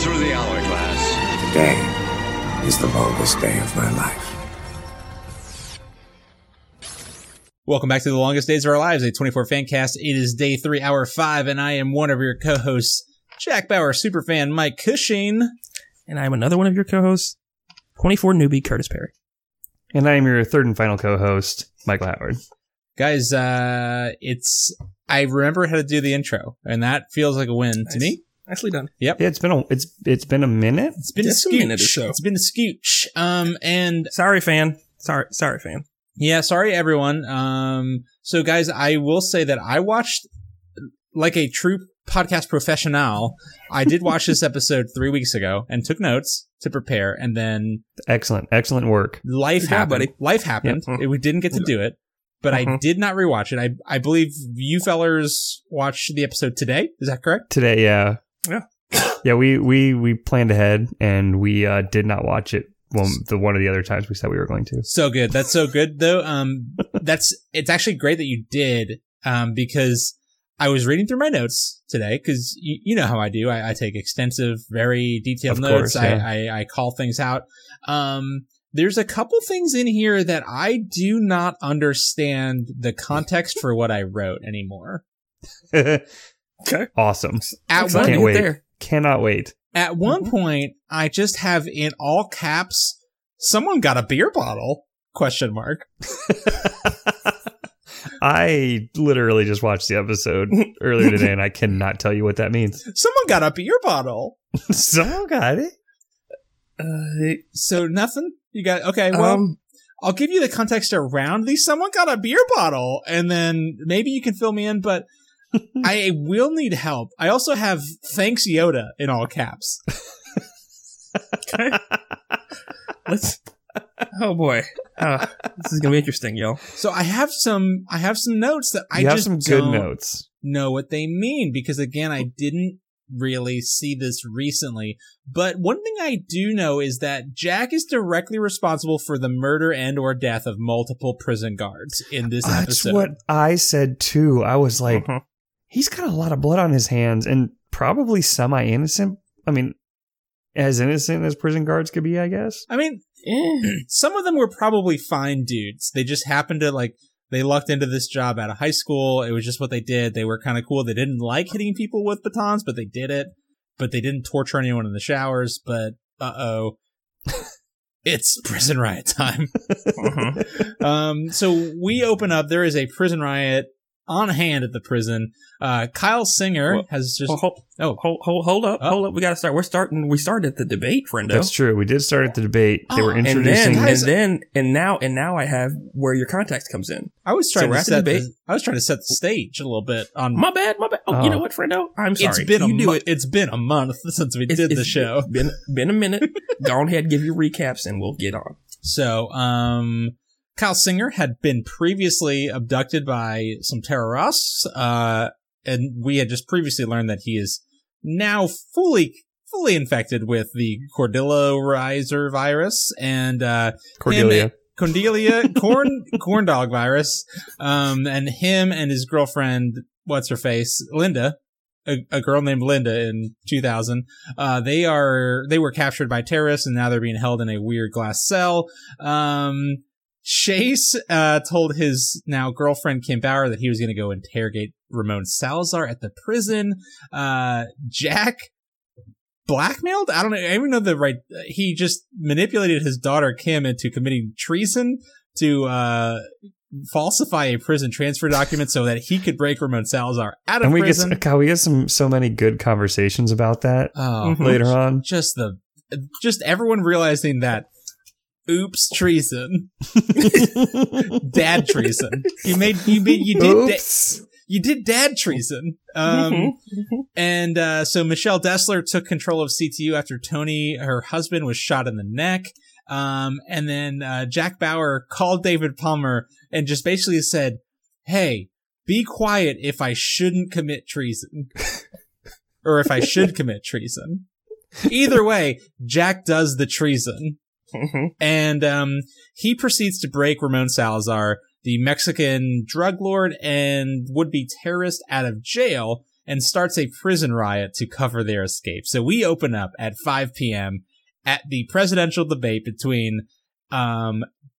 through the hourglass. Today is the longest day of my life. Welcome back to The Longest Days of Our Lives, a 24 fan cast. It is day 3, hour 5, and I am one of your co-hosts, Jack Bauer superfan Mike Cushing. And I am another one of your co-hosts, 24 newbie Curtis Perry. And I am your third and final co-host, Michael Howard. Guys, I remember how to do the intro, and that feels like a win to me. Nicely done. Yep. Yeah, it's been a minute. It's been a minute or so. It's been a scooch. And sorry, fan. Yeah, sorry everyone. So guys, I will say that I watched, like a true podcast professional, I did watch this episode 3 weeks ago and took notes to prepare, and then excellent work. Life happened. Yep. We didn't get to do it. But I did not rewatch it. I believe you fellers watched the episode today. Is that correct? Today, yeah. Yeah. Yeah, we planned ahead, and we did not watch it one of the other times we said we were going to. So good. That's so good, though. It's actually great that you did, because I was reading through my notes today, because you know how I do. I take extensive, very detailed notes. Of course, yeah. I call things out. There's a couple things in here that I do not understand the context for what I wrote anymore. Okay. Awesome. Cannot wait. At one point, I just have in all caps, someone got a beer bottle? ? I literally just watched the episode earlier today, and I cannot tell you what that means. Someone got a beer bottle. Someone got it. So nothing? You got, okay, well, I'll give you the context around these. Someone got a beer bottle, and then maybe you can fill me in, but I will need help. I also have thanks Yoda in all caps. Okay. Oh boy. This is going to be interesting, y'all. So I have some notes that I just have some good notes. Know what they mean, because again, I didn't really see this recently, but one thing I do know is that Jack is directly responsible for the murder and or death of multiple prison guards in this episode. That's what I said too. I was like, he's got a lot of blood on his hands, and probably semi-innocent. I mean, as innocent as prison guards could be, I guess. I mean, some of them were probably fine dudes. They just happened to they lucked into this job out of high school. It was just what they did. They were kind of cool. They didn't like hitting people with batons, but they did it. But they didn't torture anyone in the showers. But uh-oh, it's prison riot time. So we open up. There is a prison riot on hand at the prison. Kyle Singer has just... Hold up. We got to start. We started the debate, friendo. That's true. We did start at the debate. They were introducing... And now I have where your context comes in. I was trying to set the stage a little bit on... My bad. Oh, you know what, friendo? I'm sorry. It's been a month since we did the show. It's been a minute. Go ahead, give your recaps, and we'll get on. So, Kyle Singer had been previously abducted by some terrorists, and we had just previously learned that he is now fully infected with the Cordillorizer virus and corndog virus. And him and his girlfriend, what's her face, Linda, a girl named Linda in 2000. They were captured by terrorists, and now they're being held in a weird glass cell. Chase told his now girlfriend Kim Bauer that he was going to go interrogate Ramon Salazar at the prison. Jack blackmailed? I don't know. I even know the right. He just manipulated his daughter Kim into committing treason to falsify a prison transfer document so that he could break Ramon Salazar out of prison. We get so many good conversations about that later on. Just everyone realizing that. Oops, treason. Dad treason. You did dad treason. And so Michelle Dessler took control of CTU after Tony, her husband, was shot in the neck. And then Jack Bauer called David Palmer and just basically said, "Hey, be quiet if I shouldn't commit treason." Or if I should commit treason. Either way, Jack does the treason. And he proceeds to break Ramon Salazar, the Mexican drug lord and would-be terrorist, out of jail. and starts a prison riot to cover their escape. So we open up at 5 p.m. at the presidential debate between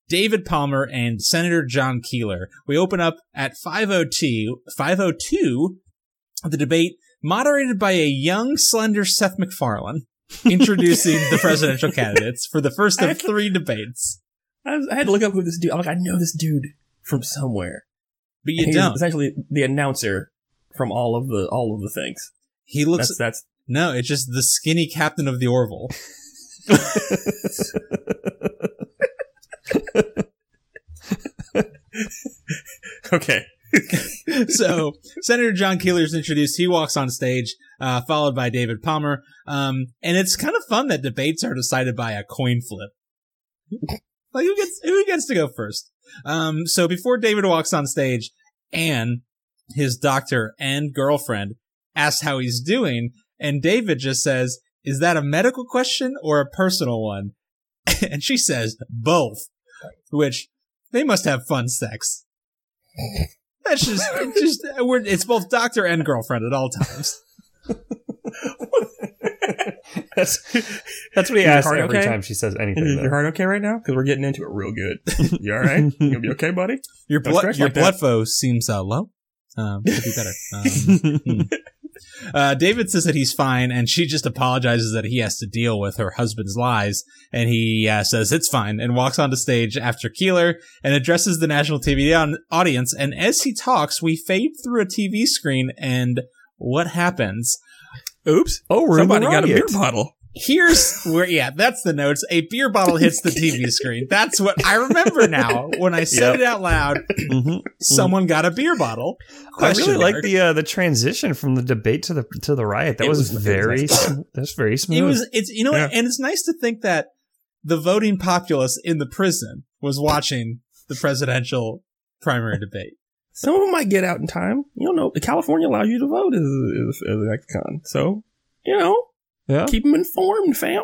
David Palmer and Senator John Keeler. We open up at 5:02, the debate moderated by a young, slender Seth MacFarlane, introducing the presidential candidates for the first of three debates. I had to look up who this dude. I'm like, I know this dude from somewhere, but you don't. He's essentially the announcer from all of the things. He looks. That's no. It's just the skinny captain of the Orville. Okay. So Senator John Keeler is introduced. He walks on stage, followed by David Palmer. And it's kind of fun that debates are decided by a coin flip. Like who gets to go first? So before David walks on stage, Anne, his doctor and girlfriend, asks how he's doing, and David just says, "Is that a medical question or a personal one?" And she says, "Both," which they must have fun sex. That's just it's both doctor and girlfriend at all times. That's what he asks every time she says anything. Is your heart okay right now? Because we're getting into it real good. You all right? You gonna be okay, buddy? Your blood flow seems low. Could be better. David says that he's fine, and she just apologizes that he has to deal with her husband's lies, and he says it's fine, and walks onto stage after Keeler and addresses the national TV audience, and as he talks, we fade through a TV screen, and what happens? Oops. Oh, we're somebody got a beer bottle. Here's where, yeah, that's the notes. A beer bottle hits the TV screen. That's what I remember now when I said it out loud. Someone got a beer bottle. I really like the transition from the debate to the riot. That was very that's very smooth. And it's nice to think that the voting populace in the prison was watching the presidential primary debate. Some of them might get out in time. You don't know. California allows you to vote as an ex-con. So, keep them informed, fam.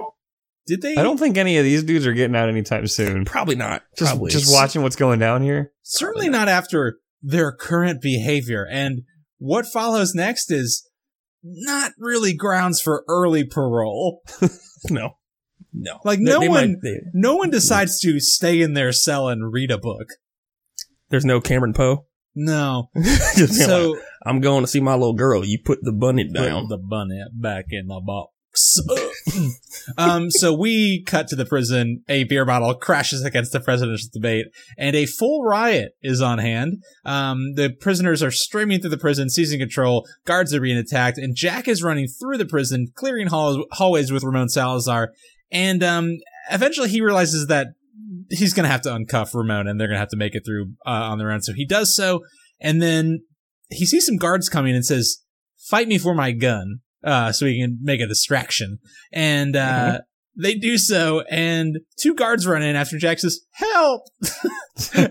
Did they? I don't think any of these dudes are getting out anytime soon. Probably not. Just watching what's going down here. Certainly not after their current behavior. And what follows next is not really grounds for early parole. No. Like, no one decides to stay in their cell and read a book. There's no Cameron Poe? No. So like, I'm going to see my little girl. You put the bunny down. Put the bunny back in the box. So we cut to the prison. A beer bottle crashes against the presidential debate, and a full riot is on hand. The prisoners are streaming through the prison, seizing control. Guards are being attacked, and Jack is running through the prison, clearing hallways with Ramon Salazar. And eventually he realizes that he's going to have to uncuff Ramon, and they're going to have to make it through on their own. So he does so, and then he sees some guards coming and says, "Fight me for my gun," so he can make a distraction. And they do so, and two guards run in after Jack says, "Help!"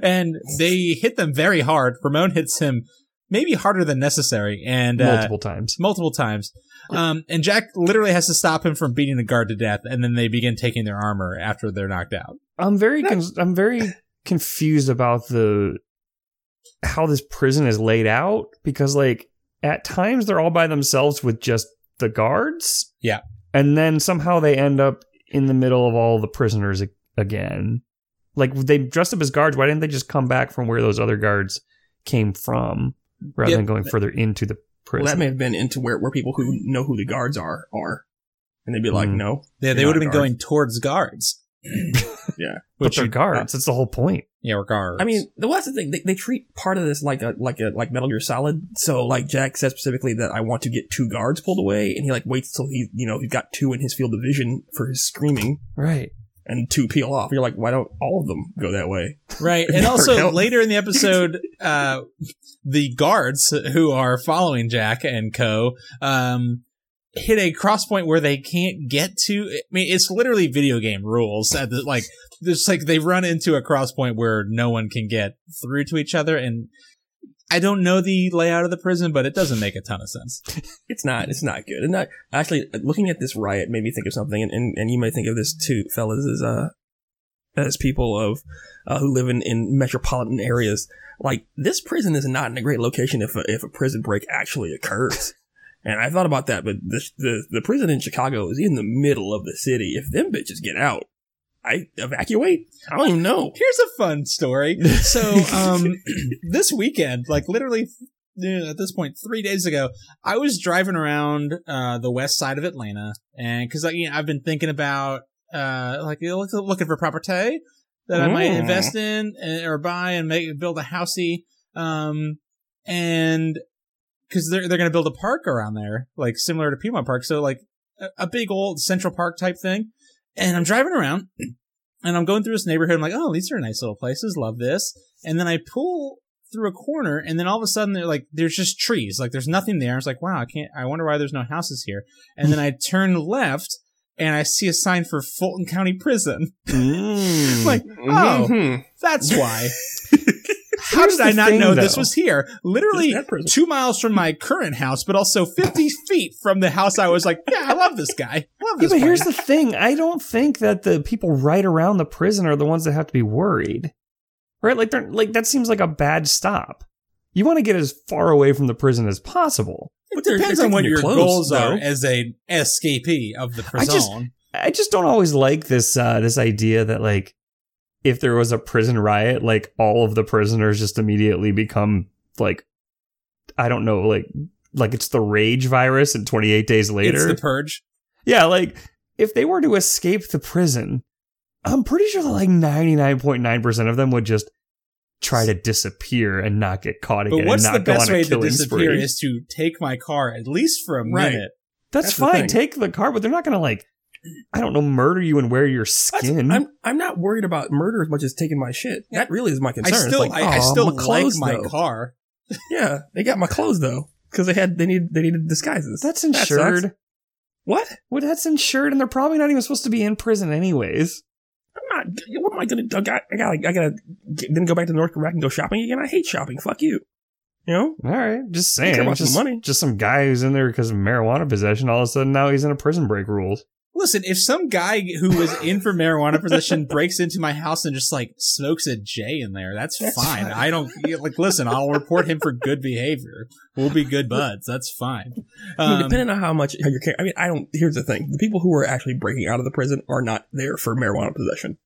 And they hit them very hard. Ramon hits him maybe harder than necessary. And multiple times. And Jack literally has to stop him from beating the guard to death, and then they begin taking their armor after they're knocked out. I'm very confused about how this prison is laid out, because like at times they're all by themselves with just the guards. Yeah. And then somehow they end up in the middle of all the prisoners again. Like, they dressed up as guards. Why didn't they just come back from where those other guards came from rather than going further into the prison? Well, that may have been into where people who know who the guards are. And they'd be like, no. Yeah, they would have been going towards guards. Yeah. But they're guards. That's the whole point. Yeah, we're guards. I mean, that's the thing. They treat part of this like Metal Gear Solid. So like Jack says specifically that I want to get two guards pulled away, and he like waits till he's got two in his field of vision for his screaming. Right. And two peel off. You're like, why don't all of them go that way? Right. And also later in the episode, the guards who are following Jack and co, hit a cross point where they can't get to. I mean, it's literally video game rules. They run into a cross point where no one can get through to each other. And I don't know the layout of the prison, but it doesn't make a ton of sense. It's not good. And actually, looking at this riot made me think of something, and you may think of this too, fellas, as people who live in metropolitan areas. Like, this prison is not in a great location if a prison break actually occurs. And I thought about that, but the prison in Chicago is in the middle of the city. If them bitches get out, I evacuate? I don't even know. Here's a fun story. So, this weekend, like literally at this point, 3 days ago, I was driving around the west side of Atlanta, and because like, you know, I've been thinking about looking for property that I might invest in or buy and build a housey, and because they're going to build a park around there, like similar to Piedmont Park, so like a big old Central Park type thing. And I'm driving around, and I'm going through this neighborhood. I'm like, oh, these are nice little places. Love this. And then I pull through a corner, and then all of a sudden, they're like, there's just trees. Like, there's nothing there. I was like, wow, I wonder why there's no houses here. And then I turn left, and I see a sign for Fulton County Prison. I'm like, oh, that's why. How did I not know this was here? Literally 2 miles from my current house, but also 50 feet from the house. I was like, yeah, I love this guy. Love this guy. Yeah, but here's the thing. I don't think that the people right around the prison are the ones that have to be worried. Right? Like, that seems like a bad stop. You want to get as far away from the prison as possible. It depends on what your goals are as an escapee of the prison. I just don't always like this this idea that, like, if there was a prison riot, like, all of the prisoners just immediately become, like, I don't know, like it's the rage virus and 28 days later. It's the purge. Yeah, like, if they were to escape the prison, I'm pretty sure that, like, 99.9% of them would just try to disappear and not get caught again. But what's the best way to disappear is to take my car, at least for a minute. That's fine, take the car, but they're not going to, like, I don't know, murder you and wear your skin. I'm not worried about murder as much as taking my shit. That really is my concern. I still like my car. Yeah, they got my clothes though because they needed disguises. That's insured. That what? Well, that's insured, and they're probably not even supposed to be in prison anyways. I'm not. What am I gonna do? I gotta then go back to North Korea and go shopping again. I hate shopping. Fuck you. You know? All right. Just saying. Just some guy who's in there because of marijuana possession. All of a sudden now he's in a prison break rules. Listen, if some guy who was in for marijuana possession breaks into my house and just, like, smokes a J in there, that's fine. I don't, like, listen, I'll report him for good behavior. We'll be good buds. That's fine. I mean, depending on how you're carrying, I mean, here's the thing. The people who are actually breaking out of the prison are not there for marijuana possession.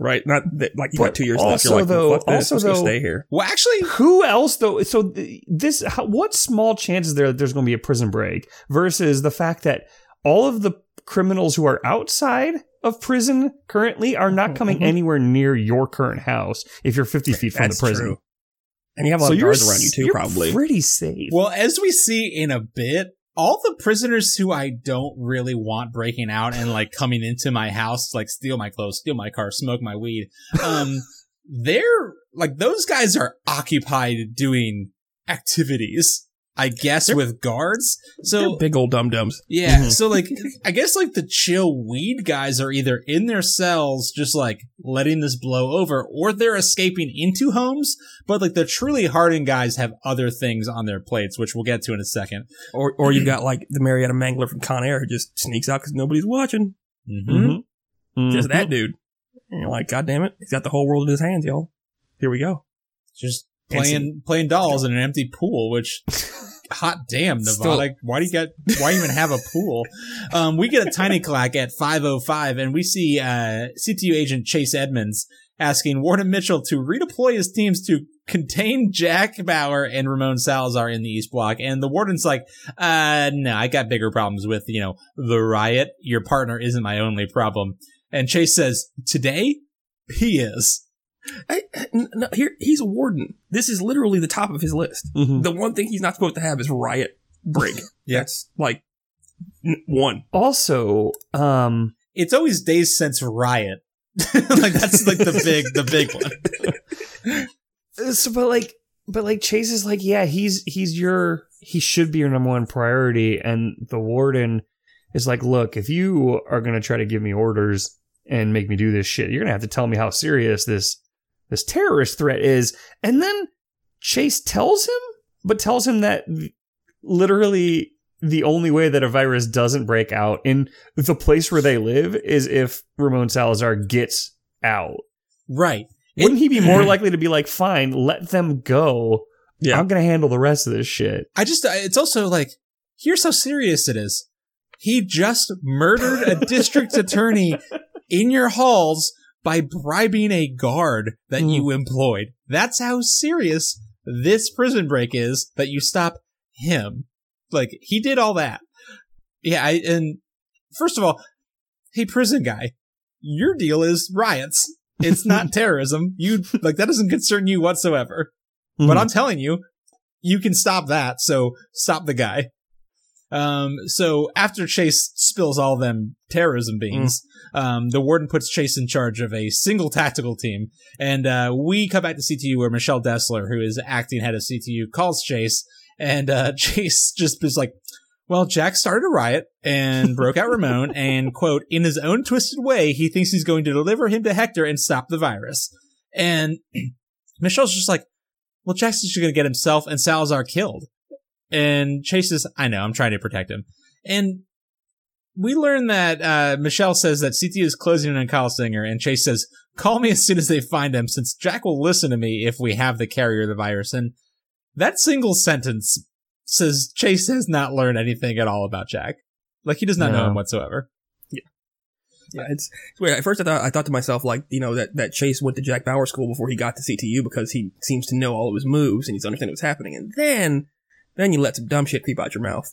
Right? Not that, like, you got 2 years left. You're like, fuck this. Let's go stay here. Well, actually, who else, though? So, what small chance is there that there's going to be a prison break versus the fact that all of the criminals who are outside of prison currently are not coming anywhere near your current house if you're 50 feet from the prison. True. And you have a lot of guards around you too, you're probably. Pretty safe. Well, as we see in a bit, all the prisoners who I don't really want breaking out and, like, coming into my house, like, steal my clothes, steal my car, smoke my weed, they're like, those guys are occupied doing activities. I guess they're, with guards. So big old dum-dums. Yeah. Mm-hmm. So, like, I guess, like, the chill weed guys are either in their cells just, like, letting this blow over, or they're escaping into homes. But, like, the truly hardened guys have other things on their plates, which we'll get to in a second. Or you got, like, the Marietta Mangler from Con Air who just sneaks out because nobody's watching. Mm-hmm. Mm-hmm. Just that dude. And you're like, God damn it. He's got the whole world in his hands, y'all. Here we go. Just playing dolls in an empty pool, which... Hot damn, Nevada. Still, like, why even have a pool? We get a tiny clack at 5:05 and we see CTU agent Chase Edmonds asking Warden Mitchell to redeploy his teams to contain Jack Bauer and Ramon Salazar in the East Block. And the warden's like, no, I got bigger problems with, you know, the riot. Your partner isn't my only problem. And Chase says, today, he is. He's a warden. This is literally the top of his list. Mm-hmm. The one thing he's not supposed to have is riot break. Yes, yeah. Like one. Also, it's always days since riot. Like that's like the big one. So, but like Chase is like, yeah, he should be your number one priority, and the warden is like, look, if you are gonna try to give me orders and make me do this shit, you're gonna have to tell me how serious this terrorist threat is. And then Chase tells him that literally the only way that a virus doesn't break out in the place where they live is if Ramon Salazar gets out. Right. Wouldn't he be more likely to be like, fine, let them go. Yeah. I'm going to handle the rest of this shit. It's also like, here's how serious it is. He just murdered a district attorney in your halls by bribing a guard that you employed. That's how serious this prison break is, that you stop him. Like, he did all that. Yeah, and first of all, hey, prison guy, your deal is riots. It's not terrorism. That doesn't concern you whatsoever. Mm-hmm. But I'm telling you, you can stop that, so stop the guy. So after Chase spills all them terrorism beans, the warden puts Chase in charge of a single tactical team. And we come back to CTU where Michelle Dessler, who is acting head of CTU, calls Chase. And Chase just is like, well, Jack started a riot and broke out Ramon and, quote, in his own twisted way, he thinks he's going to deliver him to Hector and stop the virus. And Michelle's just like, well, Jack's just going to get himself and Salazar killed. And Chase is, I know, I'm trying to protect him. And we learn that Michelle says that CTU is closing in on Kyle Singer, and Chase says, call me as soon as they find him, since Jack will listen to me if we have the carrier of the virus. And that single sentence says Chase has not learned anything at all about Jack. Like, he does not know him whatsoever. Yeah, it's weird. At first, I thought to myself, like, you know, that Chase went to Jack Bauer School before he got to CTU because he seems to know all of his moves and he's understanding what's happening. And then you let some dumb shit creep out your mouth,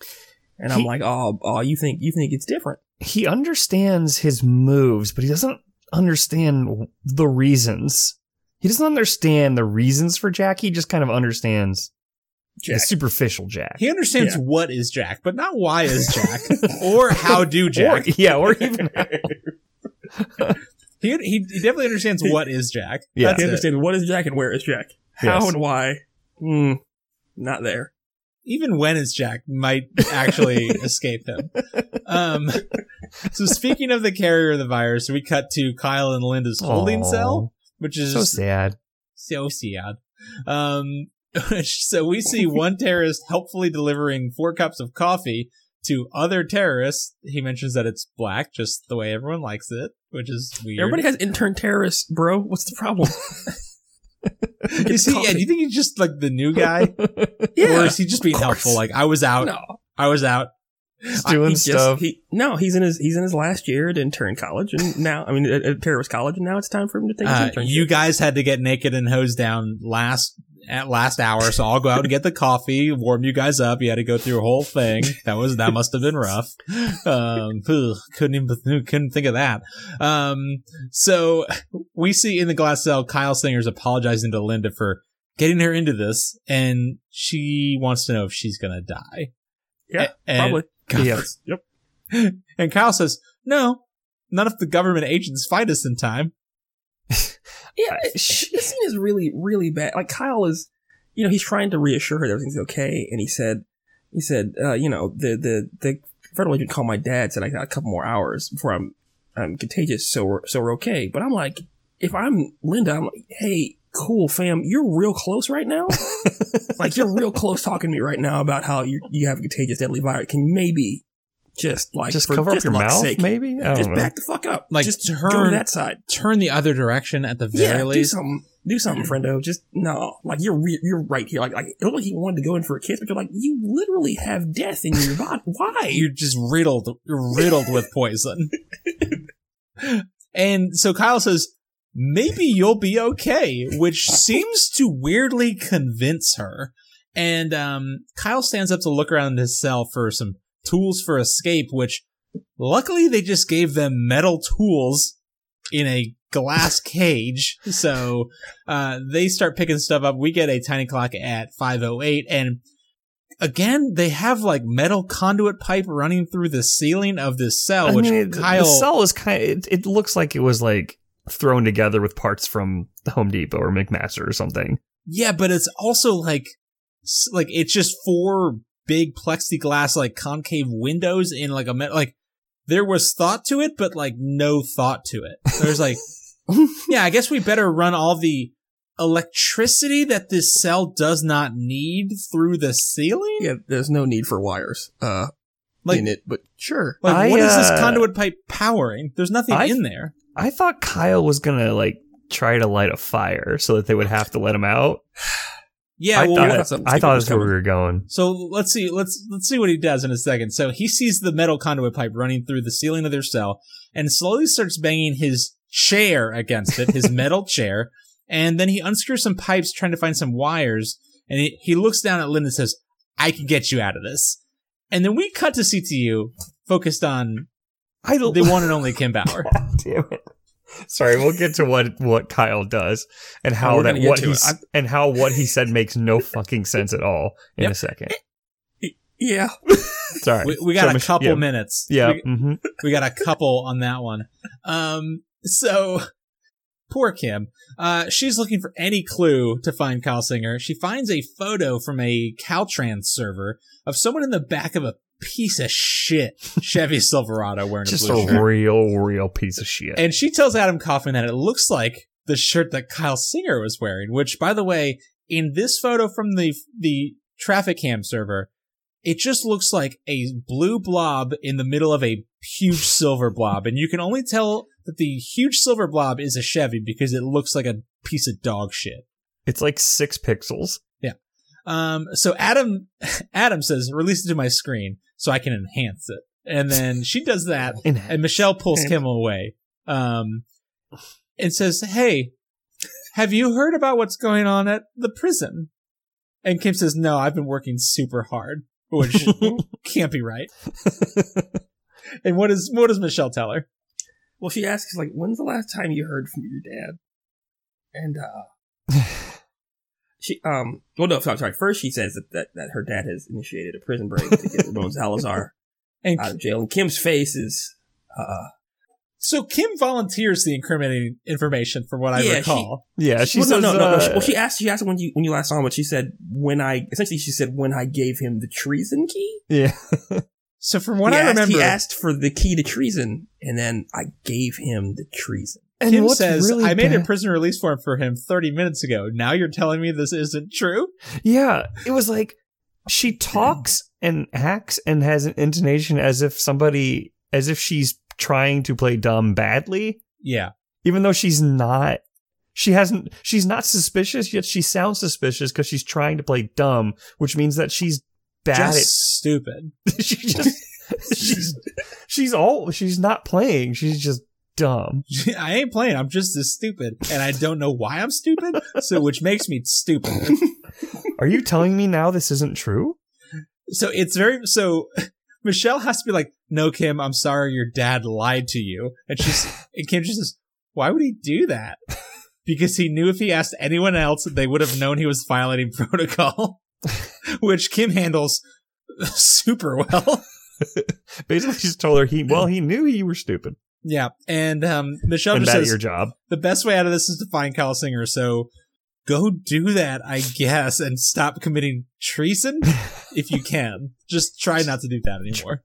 and I'm like, oh, you think it's different? He understands his moves, but he doesn't understand the reasons. He doesn't understand the reasons for Jack. He just kind of understands Jack. The superficial Jack. He understands what is Jack, but not why is Jack or how do Jack. Or even how. he definitely understands what is Jack. Yeah, he understands what is Jack and where is Jack. Yes. How and why? Not there. Even when is Jack might actually escape him. So speaking of the carrier of the virus, we cut to Kyle and Linda's holding cell, which is so sad. So we see one terrorist helpfully delivering 4 cups of coffee to other terrorists. He mentions that it's black, just the way everyone likes it, which is weird. Everybody has intern terrorists, bro. What's the problem? Do you think he's just like the new guy? Yeah, or is he just being helpful? Like, I was out. He's doing stuff. He's in his last year at intern college, and now at terrorist college, and now it's time for him to take his internship. You guys had to get naked and hosed down at last hour, so I'll go out and get the coffee, warm you guys up. You had to go through a whole thing. That must have been rough. Couldn't think of that. So we see in the glass cell, Kyle Singer's apologizing to Linda for getting her into this, and she wants to know if she's gonna die. Yeah, probably. Yep. And Kyle says, "No, none of the government agents find us in time." Yeah, this scene is really, really bad. Like, Kyle is, you know, he's trying to reassure her that everything's okay, and he said, you know, the federal agent called my dad, said I got a couple more hours before I'm contagious, so we're okay. But I'm like, if I'm Linda, I'm like, hey, cool, fam, you're real close right now. Like, you're real close talking to me right now about how you have a contagious deadly virus. Can maybe just cover up your mouth, sake, maybe? Just back the fuck up. Like, just turn to that side. Turn the other direction at the very least. Do something, friendo. Just, no. Like, you're right here. Like, it looked like he wanted to go in for a kiss, but you're like, you literally have death in your body. Why? You're just riddled with poison. And so Kyle says, maybe you'll be okay, which seems to weirdly convince her. And Kyle stands up to look around his cell for some tools for escape, which luckily they just gave them metal tools in a glass cage. So they start picking stuff up. We get a tiny clock at 5:08, and again they have like metal conduit pipe running through the ceiling of this cell. The cell is kind of, it looks like it was like thrown together with parts from the Home Depot or McMaster or something. Yeah, but it's also like it's just 4 big plexiglass, like, concave windows in, like, a metal, like, there was thought to it, but, like, no thought to it. There's, like, yeah, I guess we better run all the electricity that this cell does not need through the ceiling? Yeah, there's no need for wires in it, but sure. Like, what is this conduit pipe powering? There's nothing in there. I thought Kyle was gonna, like, try to light a fire so that they would have to let him out. Yeah, I thought that's where we were going. So let's see. Let's see what he does in a second. So he sees the metal conduit pipe running through the ceiling of their cell and slowly starts banging his chair against it, his metal chair. And then he unscrews some pipes trying to find some wires. And he looks down at Linda and says, I can get you out of this. And then we cut to CTU focused on the one and only Kim Bauer. God damn it. Sorry, we'll get to what Kyle does and how what he said makes no fucking sense at all in a second. Yeah. Sorry. We got a couple minutes. Yeah. We got a couple on that one. So poor Kim. She's looking for any clue to find Kyle Singer. She finds a photo from a Caltrans server of someone in the back of a piece of shit Chevy Silverado wearing just a blue shirt. Just a real piece of shit. And she tells Adam Kaufman that it looks like the shirt that Kyle Singer was wearing, which, by the way, in this photo from the traffic cam server, it just looks like a blue blob in the middle of a huge silver blob. And you can only tell that the huge silver blob is a Chevy because it looks like a piece of dog shit. It's like 6 pixels. Yeah. So Adam says, release it to my screen so I can enhance it. And then she does that, and Michelle pulls Kim away and says, hey, have you heard about what's going on at the prison? And Kim says, no, I've been working super hard, which can't be right. And what does Michelle tell her? Well, she asks, like, when's the last time you heard from your dad? And, First, she says that her dad has initiated a prison break to get Ramon Salazar out of jail. And Kim's face is... So Kim volunteers the incriminating information, from what I recall. She asked when you last saw him, but she said, when I gave him the treason key? Yeah. So from what I remember... He asked for the key to treason, and then I gave him the treason. And Kim says, really I made a prison release form for him 30 minutes ago. Now you're telling me this isn't true? Yeah. It was like she talks and acts and has an intonation as if she's trying to play dumb badly. Yeah. Even though she's not. She's not suspicious, yet she sounds suspicious because she's trying to play dumb, which means that she's bad at stupid. She's not playing. She's just dumb. I ain't playing. I'm just as stupid, and I don't know why I'm stupid. So, which makes me stupid. Are you telling me now this isn't true? So Michelle has to be like, "No, Kim, I'm sorry, your dad lied to you." And Kim just says, "Why would he do that?" Because he knew if he asked anyone else, they would have known he was violating protocol, which Kim handles super well. Basically, she's told her he knew you were stupid. Yeah, and Michelle just says, your job. The best way out of this is to find Kyle Singer, so go do that, I guess, and stop committing treason if you can. Just try not to do that anymore.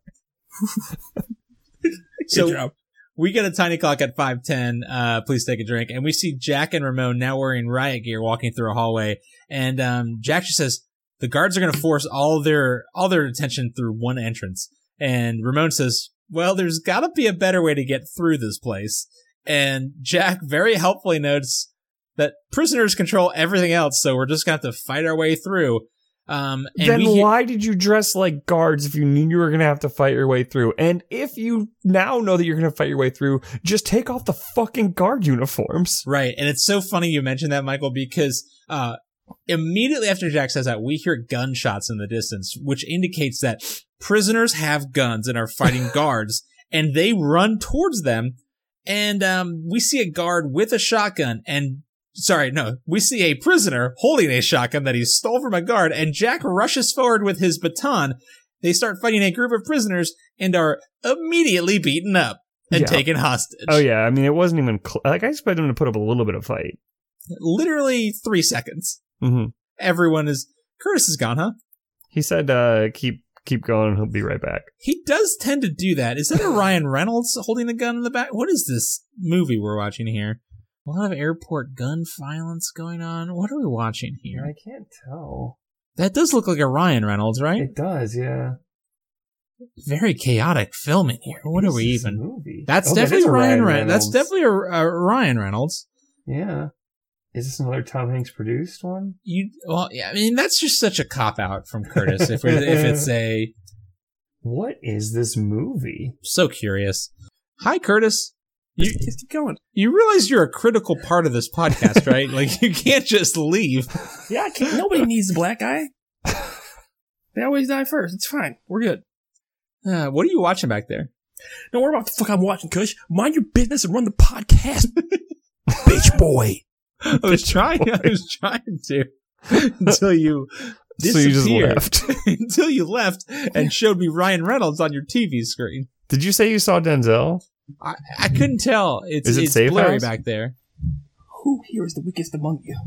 So we get a tiny clock at 5:10, please take a drink, and we see Jack and Ramon now wearing riot gear walking through a hallway, and Jack just says, the guards are going to force all their attention through one entrance, and Ramon says, well, there's got to be a better way to get through this place. And Jack very helpfully notes that prisoners control everything else, so we're just going to have to fight our way through. Why did you dress like guards if you knew you were going to have to fight your way through? And if you now know that you're going to fight your way through, just take off the fucking guard uniforms. Right, and it's so funny you mentioned that, Michael, because immediately after Jack says that, we hear gunshots in the distance, which indicates that prisoners have guns and are fighting guards, and they run towards them, and we see a guard with a shotgun, we see a prisoner holding a shotgun that he stole from a guard, and Jack rushes forward with his baton. They start fighting a group of prisoners and are immediately beaten up and taken hostage. Oh yeah, I mean, it wasn't even... I expected them to put up a little bit of fight. Literally 3 seconds. Mm-hmm. Everyone is... Curtis is gone, huh? He said, keep going, he'll be right back. He does tend to do that. Is that a Ryan Reynolds holding a gun in the back? What is this movie we're watching here? A lot of airport gun violence going on. What are we watching here? I can't tell. That does look like a Ryan Reynolds, right? It does, yeah. Very chaotic filming here. What are we even? Movie? That's definitely a Ryan Reynolds. That's definitely a Ryan Reynolds. Yeah. Is this another Tom Hanks produced one? Well, yeah, I mean, that's just such a cop out from Curtis. If it's a, what is this movie? So curious. Hi, Curtis. You keep going. You realize you're a critical part of this podcast, right? Like, you can't just leave. Yeah, I can't. Nobody needs a black guy. They always die first. It's fine. We're good. What are you watching back there? Don't worry about what the fuck I'm watching, Kush. Mind your business and run the podcast, bitch boy. I was trying to until you disappeared. So you just left. Until you left and showed me Ryan Reynolds on your TV screen. Did you say you saw Denzel? I couldn't tell. It's blurry back there. Who here is the weakest among you?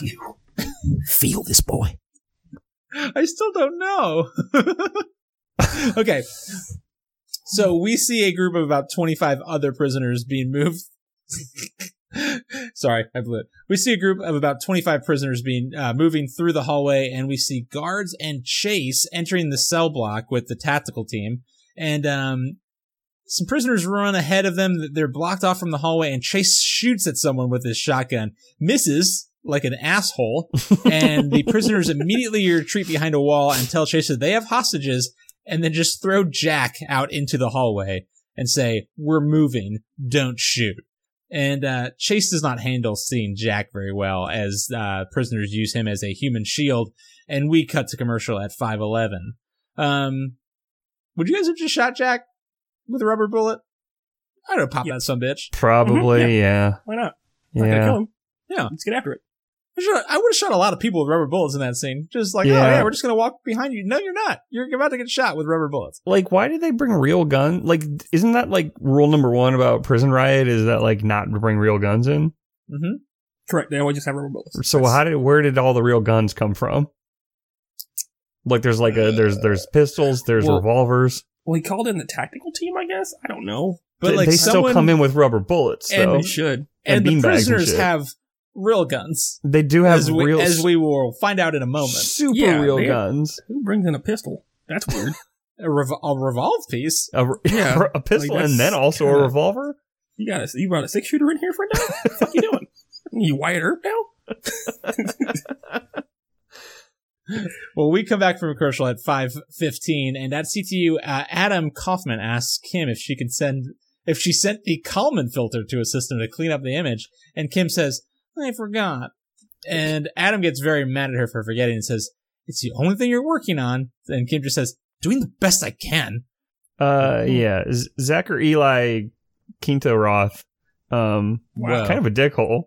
You feel this, boy. I still don't know. Okay. So we see a group of about 25 other prisoners being moved. Sorry, I blew it. We see a group of about 25 prisoners being moving through the hallway, and we see guards and Chase entering the cell block with the tactical team. And some prisoners run ahead of them. They're blocked off from the hallway, and Chase shoots at someone with his shotgun, misses like an asshole, and the prisoners immediately retreat behind a wall and tell Chase that they have hostages, and then just throw Jack out into the hallway and say, "We're moving, don't shoot." And Chase does not handle seeing Jack very well, as prisoners use him as a human shield, and we cut to commercial at 5:11. Would you guys have just shot Jack with a rubber bullet? I don't know, pop that sumbitch. Probably, yeah. Why not? I'm not gonna kill him. Yeah. Let's get after it. I would have shot a lot of people with rubber bullets in that scene. Just like, oh, yeah, we're just going to walk behind you. No, you're not. You're about to get shot with rubber bullets. Like, why did they bring real guns? Like, isn't that, like, rule number one about Prison Riot is that, like, not to bring real guns in? Mm-hmm. Correct. They always just have rubber bullets. So where did all the real guns come from? Like, there's, like, there's pistols, there's revolvers. Well, he called in the tactical team, I guess? I don't know. But like, they still come in with rubber bullets, though. And they should. And the prisoners have real guns. They do have real... As we will find out in a moment. Super real guns. Who brings in a pistol? That's weird. A revolved piece? A pistol, like, and then also a revolver? You brought a 6-shooter in here for now? What the fuck you doing? You Wyatt Earp now? Well, we come back from a commercial at 5:15, and at CTU, Adam Kaufman asks Kim if she sent the Kalman filter to a system to clean up the image, and Kim says, "I forgot." And Adam gets very mad at her for forgetting and says, "It's the only thing you're working on." And Kim just says, "Doing the best I can." Yeah, Zachary Eli Quinto Roth, wow. Kind of a dickhole.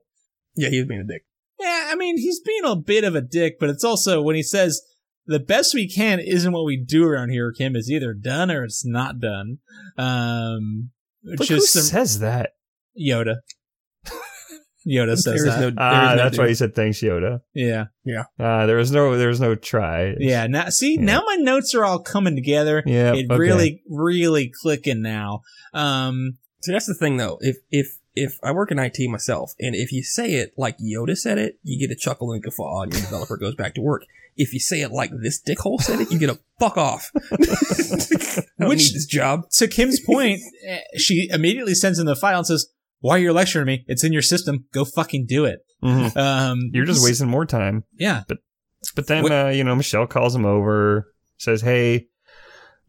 Yeah, he's being a dick. Yeah, I mean, he's being a bit of a dick, but it's also when he says the best we can isn't what we do around here, Kim. It's either done or it's not done. Which is who says that? Yoda. Yoda says that. That's why you said thanks, Yoda. Yeah. Yeah. There was no try. Yeah. Now, now my notes are all coming together. Yeah. It really, really clicking now. So that's the thing, though. If I work in IT myself, and if you say it like Yoda said it, you get a chuckle and guffaw, and your developer goes back to work. If you say it like this dickhole said it, you get a fuck off. I don't need this job. To Kim's point, she immediately sends in the file and says, "Why are you lecturing me? It's in your system. Go fucking do it." Mm-hmm. You're just wasting more time. Yeah. But then, Michelle calls him over, says, "Hey,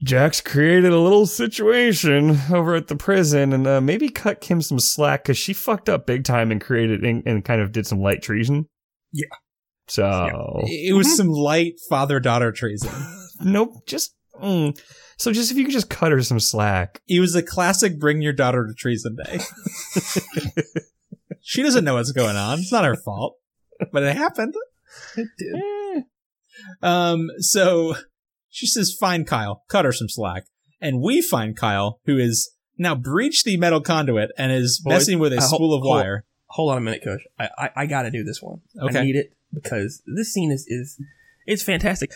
Jack's created a little situation over at the prison, and maybe cut Kim some slack because she fucked up big time and created and kind of did some light treason." Yeah. So it was some light father-daughter treason. Nope. So just if you could just cut her some slack. It was a classic bring your daughter to treason day. She doesn't know what's going on. It's not her fault, but it happened. It did. Eh. So she says, "Find Kyle, cut her some slack." And we find Kyle, who is now breached the metal conduit and is messing with a spool of wire. Hold on a minute, Coach. I got to do this one. Okay. I need it because this scene is it's fantastic.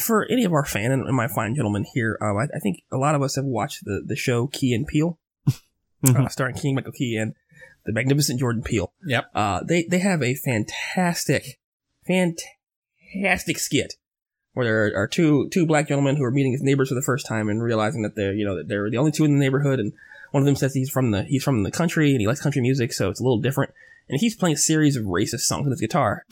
For any of our fan and my fine gentlemen here, I think a lot of us have watched the show Key and Peele, starring King Michael Key and the magnificent Jordan Peele. Yep. They have a fantastic skit where there are two black gentlemen who are meeting as neighbors for the first time and realizing that they're the only two in the neighborhood, and one of them says he's from the country and he likes country music, so it's a little different. and he's playing a series of racist songs on his guitar.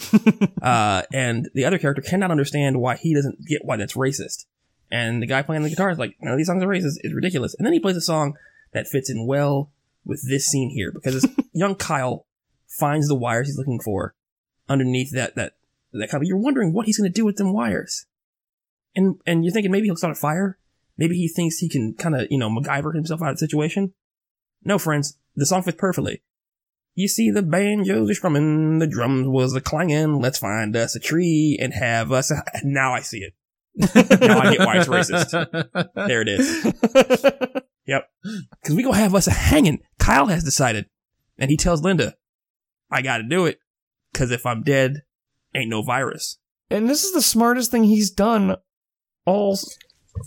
And the other character cannot understand why he doesn't get why that's racist. And the guy playing the guitar is like, no, these songs are racist. It's ridiculous. And then he plays a song that fits in well with this scene here, because young Kyle finds the wires he's looking for underneath that kind of, you're wondering what he's going to do with them wires. And you're thinking maybe he'll start a fire. Maybe he thinks he can kind of, MacGyver himself out of the situation. No, friends, the song fits perfectly. You see the banjos are strumming, the drums was a-clanging, let's find us a tree and have us a... Now I see it. Now I get why it's racist. There it is. Yep. Because we gonna have us a hanging. Kyle has decided. And he tells Linda, I gotta do it, because if I'm dead, ain't no virus. And this is the smartest thing he's done all...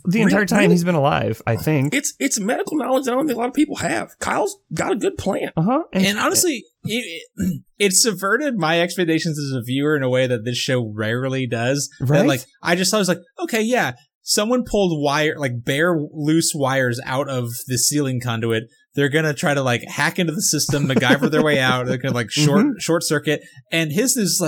The entire time he's been alive, I think. It's medical knowledge that I don't think a lot of people have. Kyle's got a good plan. Uh-huh. And honestly, it subverted my expectations as a viewer in a way that this show rarely does. Right? That, I just thought, okay, yeah, someone pulled wire, bare loose wires out of the ceiling conduit. They're going to try to, hack into the system, MacGyver their way out. They're going to, short circuit. And his is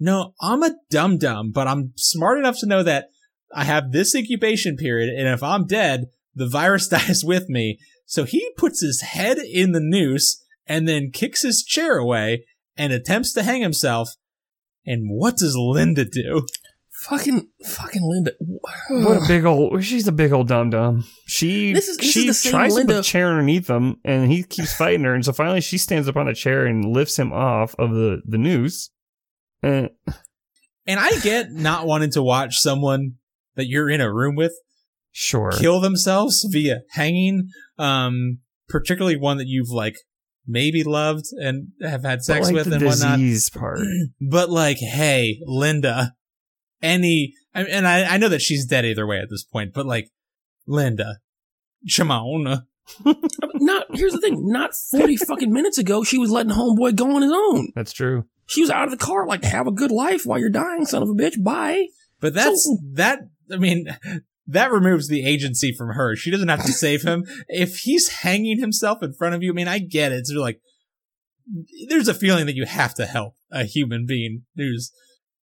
no, I'm a dum-dum, but I'm smart enough to know that I have this incubation period, and if I'm dead, the virus dies with me. So he puts his head in the noose and then kicks his chair away and attempts to hang himself. And what does Linda do? Fucking Linda. What a big old... She's a big old dum-dum. She tries to put a chair underneath him, and he keeps fighting her. And so finally she stands up on a chair and lifts him off of the noose. And I get not wanting to watch someone... that you're in a room with, sure, kill themselves via hanging, particularly one that you've maybe loved and have had sex with and whatnot. Disease part, but hey, Linda, I know that she's dead either way at this point, but Linda, Shimona. Here's the thing: not 40 fucking minutes ago, she was letting homeboy go on his own. That's true. She was out of the car, have a good life while you're dying, son of a bitch. Bye. But that removes the agency from her. She doesn't have to save him. If he's hanging himself in front of you, I get it. It's there's a feeling that you have to help a human being who's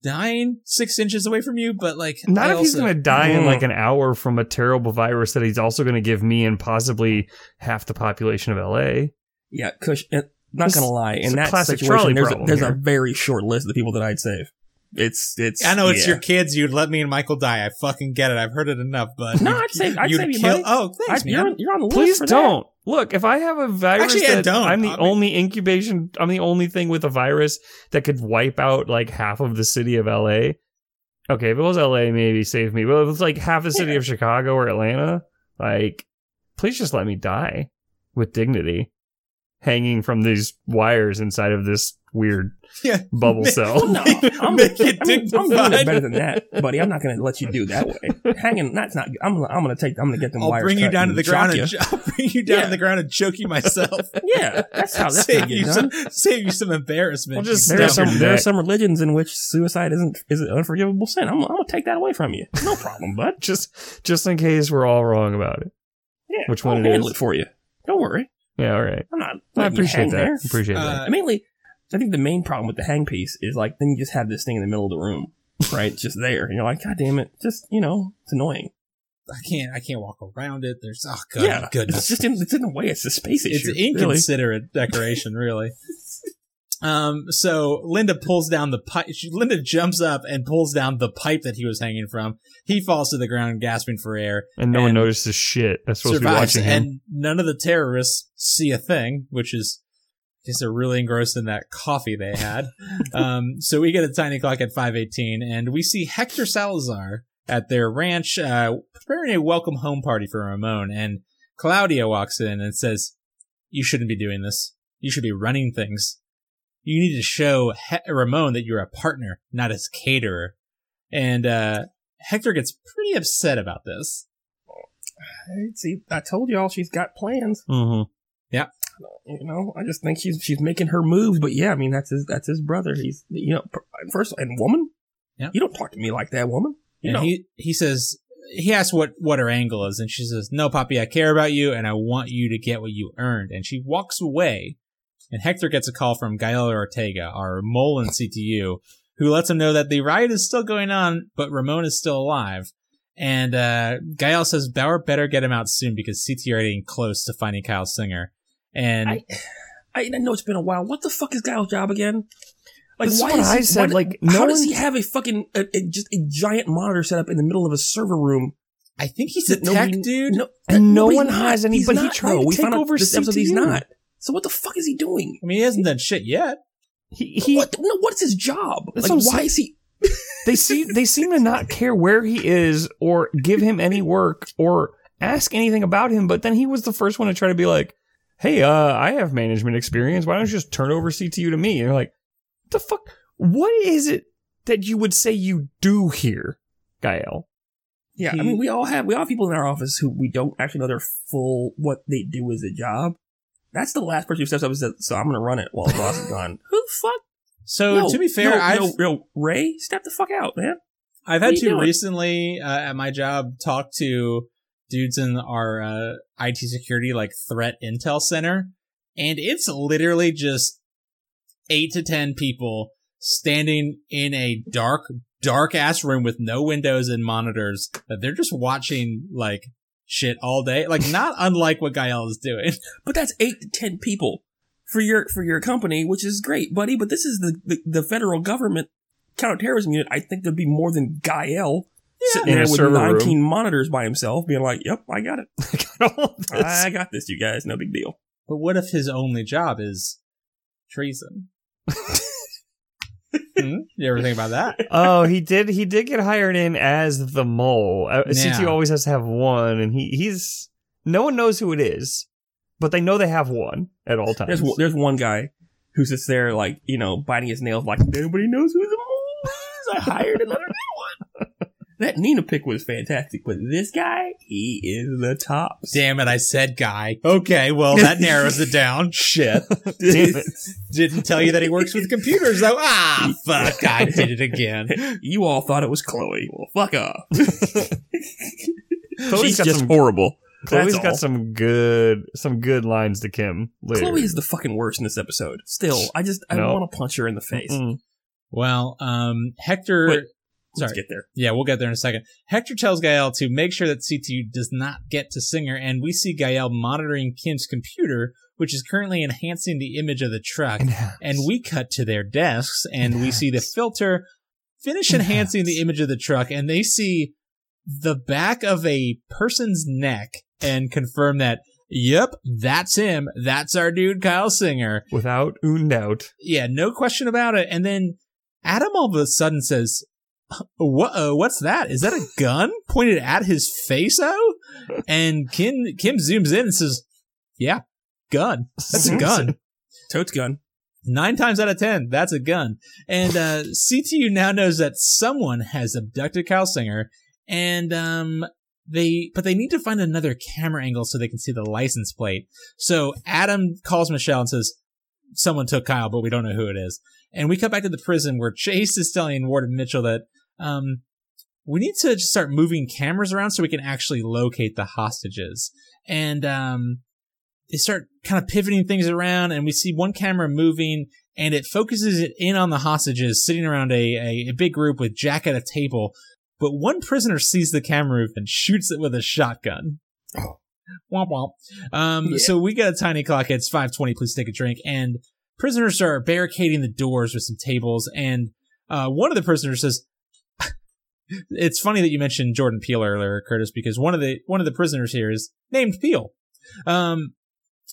dying 6 inches away from you, but not if he's going to die in an hour from a terrible virus that he's also going to give me and possibly half the population of LA. Yeah, Kush, not going to lie. In that situation, there's a very short list of the people that I'd save. I know it's your kids. You'd let me and Michael die. I fucking get it. I've heard it enough, but no, I'd save you, buddy. Oh, thanks, man. You're on the list. Please for don't that. Look. If I have a virus, actually, I don't. I'm the only thing with a virus that could wipe out half of the city of LA. Okay, if it was LA, maybe save me. But if it's half the city of Chicago or Atlanta, please just let me die with dignity, hanging from these wires inside of this weird bubble cell. Well, no, I'm doing it better than that, buddy. I'm not going to let you do that way. Hanging, that's not. I'm going to get them wires. I'll bring you down to the ground. I'll bring you down to the ground and choke you myself. Yeah, that's how. That's save you done. Save you some embarrassment. Well, there are some religions in which suicide is an unforgivable sin. I'm going to take that away from you. No problem, bud. Just in case we're all wrong about it. Yeah, which one I'll handle it for you. Don't worry. Yeah, all right. I'm not. I appreciate that. Mainly, I think the main problem with the hang piece is then you just have this thing in the middle of the room, right? Just there, and you're God damn it! Just it's annoying. I can't walk around it. There's goodness. It's just in the way. It's a space issue. It's inconsiderate decoration, really. So Linda pulls down the pipe. Linda jumps up and pulls down the pipe that he was hanging from. He falls to the ground gasping for air. And no one notices shit. That's supposed to be watching him. And none of the terrorists see a thing, which is, I guess, they're really engrossed in that coffee they had. So we get a tiny clock at 5:18 and we see Hector Salazar at their ranch, preparing a welcome home party for Ramon. And Claudia walks in and says, you shouldn't be doing this. You should be running things. You need to show Ramon that you're a partner, not his caterer. And Hector gets pretty upset about this. See, I told y'all she's got plans. Mm-hmm. Yeah. I just think she's making her move. But yeah, that's his brother. He's, first, and woman? Yeah. You don't talk to me like that, woman. He says, he asks what her angle is. And she says, no, Papi, I care about you and I want you to get what you earned. And she walks away. and Hector gets a call from Gael Ortega, our mole in CTU, who lets him know that the riot is still going on, but Ramon is still alive. And Gael says Bauer better get him out soon because CTU are getting close to finding Kyle Singer. And I know it's been a while. What the fuck is Gael's job again? Like, why is he, I said, like, no, how does he have a fucking just a giant monitor set up in the middle of a server room? I think he's a tech dude. No one has anybody. He tried to take over CTU. He's not. So what the fuck is he doing? I mean, he hasn't done shit yet. What's his job? Like, why is he? They seem to not care where he is or give him any work or ask anything about him. But then he was the first one to try to be like, "Hey, I have management experience. Why don't you just turn over CTU to me?" And you're like, the fuck? What is it that you would say you do here, Gael? Yeah, I mean, we all have people in our office who we don't actually know their full what they do as a job. That's the last person who steps up and says, "So I'm going to run it while the boss is gone." Who the fuck? So to be fair, Ray, step the fuck out, man. I've had to recently at my job talk to dudes in our IT security like threat intel center, and it's literally just 8 to 10 people standing in a dark ass room with no windows and monitors that they're just watching like shit all day. Like, not unlike what Gael is doing. But that's 8 to 10 people for your company, which is great, buddy. But this is the federal government counterterrorism unit. I think there'd be more than Gael sitting there with 19 monitors by himself being like, "Yep, I got it. I got this, you guys. No big deal." But what if his only job is treason? You ever think about that? Oh, he did get hired in as the mole. CTU always has to have one, and he's no one knows who it is, but they know they have one at all times. There's one guy who sits there like, you know, biting his nails like, nobody knows who the mole is. I hired another new one. That Nina pick was fantastic, but this guy, he is the top. Damn it, I said guy. Okay, well, that narrows it down. Shit. Didn't tell you that he works with computers, though. Ah, fuck, I did it again. You all thought it was Chloe. Well, fuck off. She's just horrible. Chloe's got some good lines to Kim later. Chloe is the fucking worst in this episode. Still, I want to punch her in the face. Mm-mm. Well, Hector... Wait. Sorry. Let's get there. Yeah, we'll get there in a second. Hector tells Gael to make sure that CTU does not get to Singer, and we see Gael monitoring Kim's computer, which is currently enhancing the image of the truck. Enhanced. And we cut to their desks, and we see the filter finish enhancing the image of the truck, and they see the back of a person's neck and confirm that, yep, that's him. That's our dude, Kyle Singer. Without a doubt. Yeah, no question about it. And then Adam all of a sudden says, what's that? Is that a gun pointed at his face? Oh, and Kim zooms in and says, "Yeah, gun. That's a gun. Totes gun. 9 times out of 10, that's a gun." And CTU now knows that someone has abducted Kyle Singer, and they need to find another camera angle so they can see the license plate. So Adam calls Michelle and says, "Someone took Kyle, but we don't know who it is." And we cut back to the prison where Chase is telling Warden Mitchell that we need to just start moving cameras around so we can actually locate the hostages. And they start kind of pivoting things around, and we see one camera moving, and it focuses it in on the hostages sitting around a big group with Jack at a table. But one prisoner sees the camera move and shoots it with a shotgun. Oh. Womp womp. Yeah. So we got a tiny clock. It's 5:20. Please take a drink. And prisoners are barricading the doors with some tables, and one of the prisoners says, "It's funny that you mentioned Jordan Peele earlier, Curtis, because one of the prisoners here is named Peele."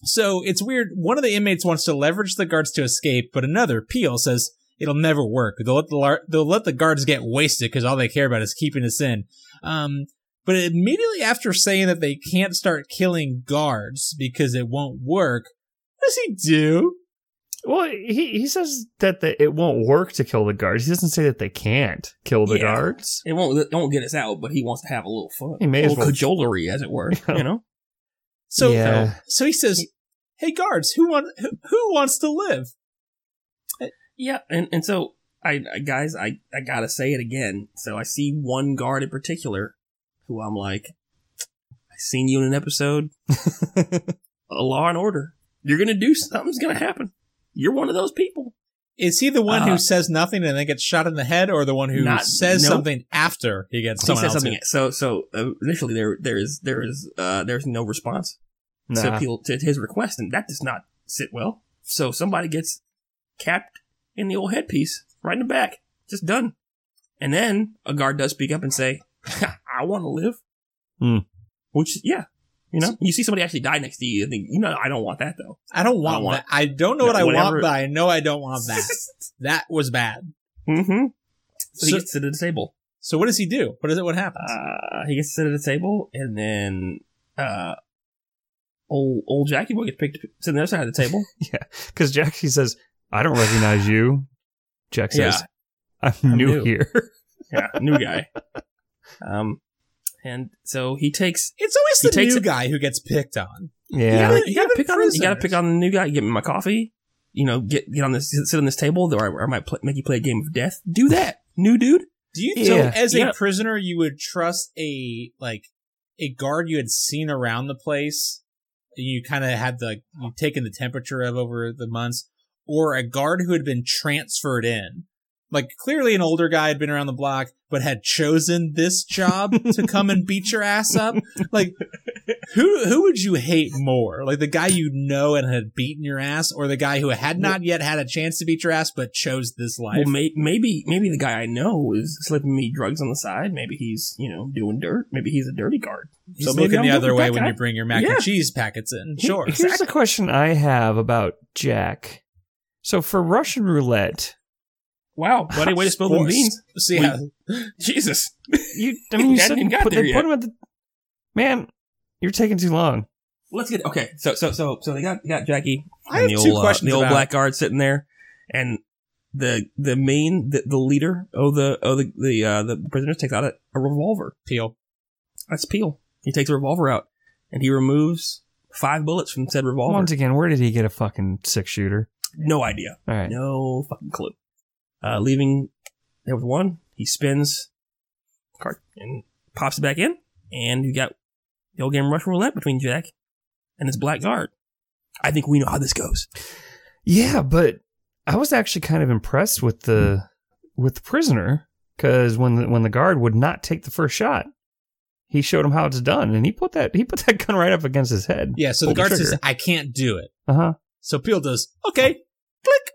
So it's weird. One of the inmates wants to leverage the guards to escape, but another, Peele, says it'll never work. They'll let the guards get wasted because all they care about is keeping us in. But immediately after saying that they can't start killing guards because it won't work, what does he do? Well, he says that it won't work to kill the guards. He doesn't say that they can't kill the guards. It won't get us out, but he wants to have a little fun. He may as well. Cajolery, as it were, you know? So so he says, "Hey, guards, who wants to live?" Yeah, and so, I gotta say it again. So I see one guard in particular who I'm like, "I seen you in an episode of Law and Order. You're gonna do something's gonna happen." you're one of those people. Is he the one who says nothing and then gets shot in the head, or the one who says something after he gets someone else? So initially there's no response to Peele, to his request, and that does not sit well. So somebody gets capped in the old headpiece right in the back, just done. And then a guard does speak up and say, "I want to live," which you know, you see somebody actually die next to you and think, you know, I don't want that, though. I don't want that. I don't know what I want, but I know I don't want that. That was bad. Mm-hmm. So he gets to the table. So what does he do? What happens? He gets to sit at the table, and then old Jackie boy gets picked to the other side of the table. Yeah, because Jackie says, "I don't recognize you." Jack says, I'm new here. Yeah, new guy. And so he takes... It's always the new guy who gets picked on. Yeah. You gotta pick on the new guy. Give me my coffee. You know, get on this, sit on this table, or I might make you play a game of death. Do that, new dude. So as a prisoner, you would trust a guard you had seen around the place, you kind of had you've taken the temperature of over the months, or a guard who had been transferred in. Like, clearly an older guy had been around the block, but had chosen this job to come and beat your ass up. Like, who would you hate more? Like, the guy you know and had beaten your ass, or the guy who had not yet had a chance to beat your ass, but chose this life? Well, maybe the guy I know is slipping me drugs on the side. Maybe he's, you know, doing dirt. Maybe he's a dirty guard. He's looking the other way when you bring your mac and cheese packets in. Sure. Here's a question I have about Jack. So, for Russian roulette... Wow, buddy, way to spill the beans. See, Jesus. Put him at the... Man, you're taking too long. Let's get... Okay, so they got Jackie. I have two questions about the old black guard sitting there, and the leader the prisoner takes out a revolver. Peele. That's Peele. He takes a revolver out, and he removes 5 bullets from said revolver. Once again, where did he get a fucking 6-shooter? No idea. All right. No fucking clue. Leaving there with one, he spins the card and pops it back in, and you got the old game of Russian roulette between Jack and this black guard. I think we know how this goes. Yeah, but I was actually kind of impressed with the prisoner, because when the guard would not take the first shot, he showed him how it's done, and he put that gun right up against his head. Yeah, so the guard says, "I can't do it." Uh huh. So Peele does. Okay, click.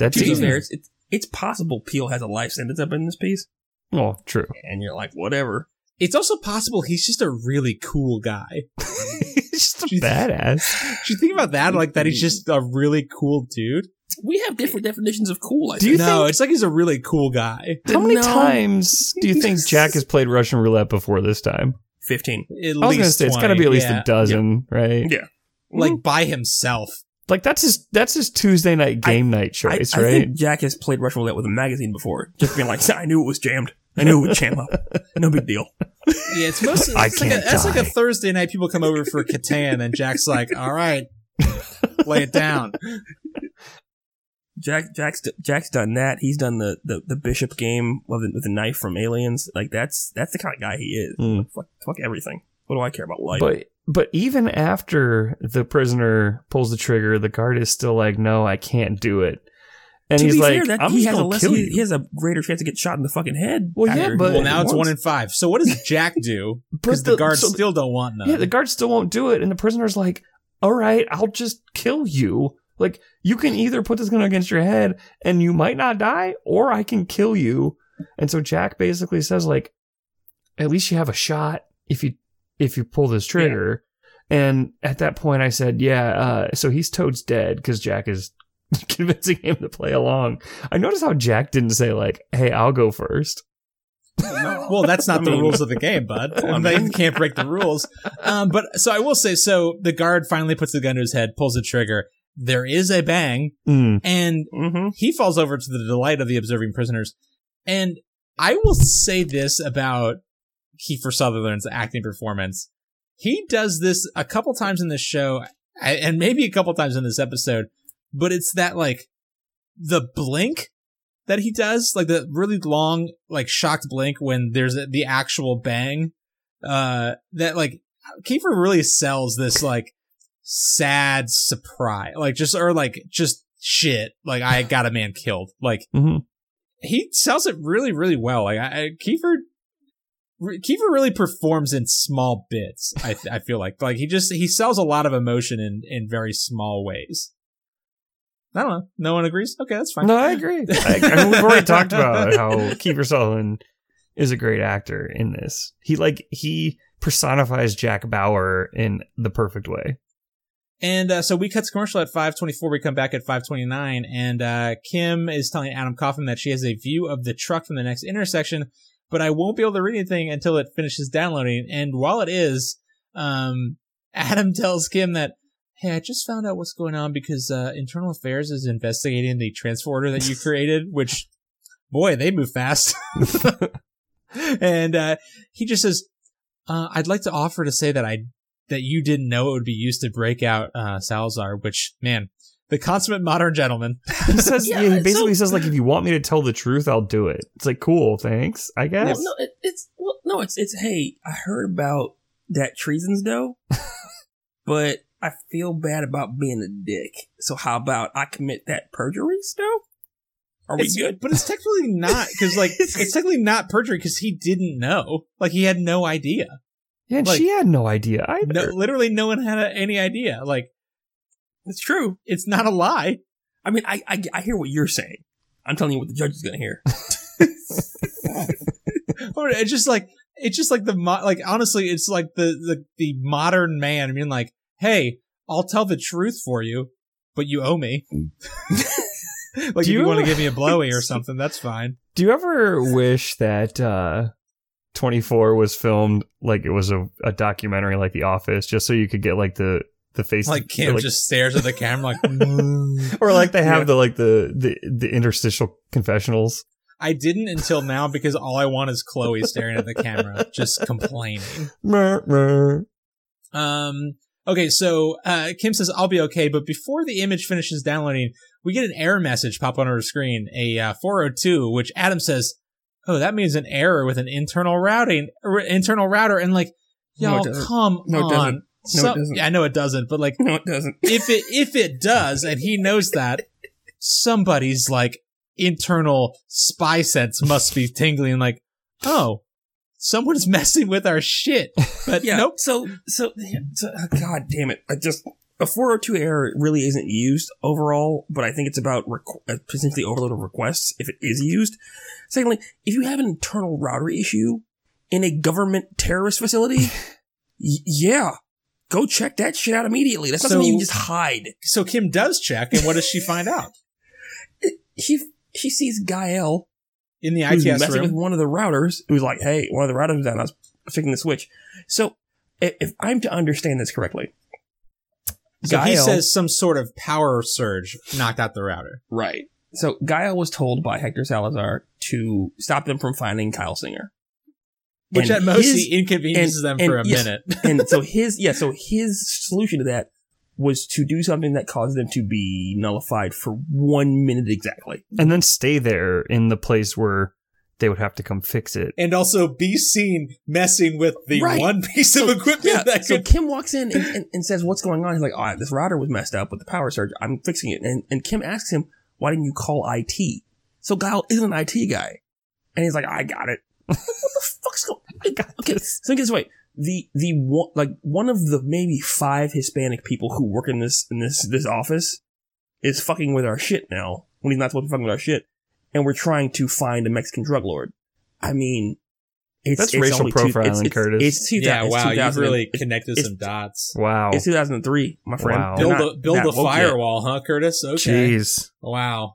That's easy. It's possible Peele has a life sentence up in this piece. Oh, true. And you're like, whatever. It's also possible he's just a really cool guy. He's just a badass. Do you think about that? Like, that he's just a really cool dude? We have different definitions of cool, I think. No, it's like he's a really cool guy. How many times do you think Jack has played Russian roulette before this time? 15. I was going to say, 20. It's got to be at least a dozen, right? Yeah. Like, by himself. Like, that's his Tuesday night game night choice, right? I think Jack has played Russian roulette with a magazine before, just being like, "I knew it was jammed. I knew it would jam up. No big deal." Yeah, it's mostly that's like a Thursday night. People come over for Catan, and Jack's like, "All right, lay it down." Jack's done that. He's done the bishop game with the knife from Aliens. Like, that's the kind of guy he is. Like, fuck everything. What do I care about life? But even after the prisoner pulls the trigger, the guard is still like, "No, I can't do it." And he's like, "I'm just gonna kill you." He has a greater chance to get shot in the fucking head. Well, yeah, but now it's 1 in 5. So what does Jack do? Because the guards still don't want none. Yeah, the guard still won't do it, and the prisoner's like, "All right, I'll just kill you. Like, you can either put this gun against your head and you might not die, or I can kill you." And so Jack basically says, like, "At least you have a shot if you pull this trigger." Yeah. And at that point I said, so he's Toad's dead, because Jack is convincing him to play along. I noticed how Jack didn't say, like, "Hey, I'll go first." Well, that's not the rules of the game, bud. They can't break the rules. But so I will say, so the guard finally puts the gun to his head, pulls the trigger. There is a bang, and he falls over to the delight of the observing prisoners. And I will say this about Kiefer Sutherland's acting performance. He does this a couple times in this show, and maybe a couple times in this episode, but it's that, like, the blink that he does, like the really long, like, shocked blink when there's the actual bang, that, like, Kiefer really sells this, like, sad surprise, like, just, or like, just shit, like, I got a man killed. Like, he sells it really, really well. Like, Kiefer really performs in small bits, I feel like. Like, he sells a lot of emotion in very small ways. I don't know. No one agrees? Okay, that's fine. No, I agree. I mean, we've already talked about how Kiefer Sutherland is a great actor in this. He personifies Jack Bauer in the perfect way. And so we cut to commercial at 5:24. We come back at 5:29, and Kim is telling Adam Kaufman that she has a view of the truck from the next intersection, but I won't be able to read anything until it finishes downloading. And while it is, Adam tells Kim that, hey, I just found out what's going on because Internal Affairs is investigating the transfer order that you created, which, boy, they move fast. And he just says, I'd like to offer to say that that you didn't know it would be used to break out Salazar, which, man, the consummate modern gentleman. He says, he basically says, like, if you want me to tell the truth, I'll do it. It's like, cool, thanks, I guess. Well, no, it's hey, I heard about that treason's dough, but I feel bad about being a dick. So how about I commit that perjury stuff? Are we good? But it's technically not, because, like, it's technically not perjury because he didn't know. Like, he had no idea. Yeah, and like, she had no idea either. No, literally no one had any idea. Like, it's true. It's not a lie. I mean, I hear what you're saying. I'm telling you what the judge is going to hear. It's just like honestly, it's like the modern man. I mean, like, hey, I'll tell the truth for you, but you owe me. Like, if you want to give me a blowy or something, that's fine. Do you ever wish that 24 was filmed like it was a documentary like The Office, just so you could get like the face, like Kim just stares at the camera like or like they have the like the interstitial confessionals? I didn't until now, because all I want is Chloe staring at the camera just complaining. Okay, so Kim says, I'll be okay, but before the image finishes downloading, we get an error message pop on our screen, a 402, which Adam says, oh, that means an error with an internal router, and like, y'all, come on. It doesn't. Yeah, I know it doesn't, but like, no, it doesn't. If it does, and he knows that, somebody's like internal spy sense must be tingling, like, oh, someone's messing with our shit. But nope. So God damn it. A 402 error really isn't used overall, but I think it's about potentially overload of requests if it is used. Secondly, if you have an internal router issue in a government terrorist facility, go check that shit out immediately. That's not something you can just hide. So Kim does check, and what does she find out? She sees Gael in the ITS room, messing with one of the routers. It was like, hey, one of the routers was down. I was fixing the switch. So if I'm to understand this correctly, so Gael, he says some sort of power surge knocked out the router. Right. So Gael was told by Hector Salazar to stop them from finding Kyle Singer, which at most he inconveniences them for a minute. And so his solution to that was to do something that caused them to be nullified for 1 minute exactly. And then stay there in the place where they would have to come fix it. And also be seen messing with the one piece of equipment that could... So Kim walks in and says, what's going on? He's like, oh, this router was messed up with the power surge. I'm fixing it. And Kim asks him, why didn't you call IT? So Gael isn't an IT guy. And he's like, I got it. What the fuck's going on? I got this. So think this way. One of the maybe five Hispanic people who work in this office is fucking with our shit now when he's not supposed to be fucking with our shit, and we're trying to find a Mexican drug lord. I mean, that's racial profiling, Curtis. It's 2000. Yeah, wow, you've really connected some dots. Wow, it's 2003, my friend. Wow. Build a firewall, huh, Curtis? Okay. Jeez. Wow.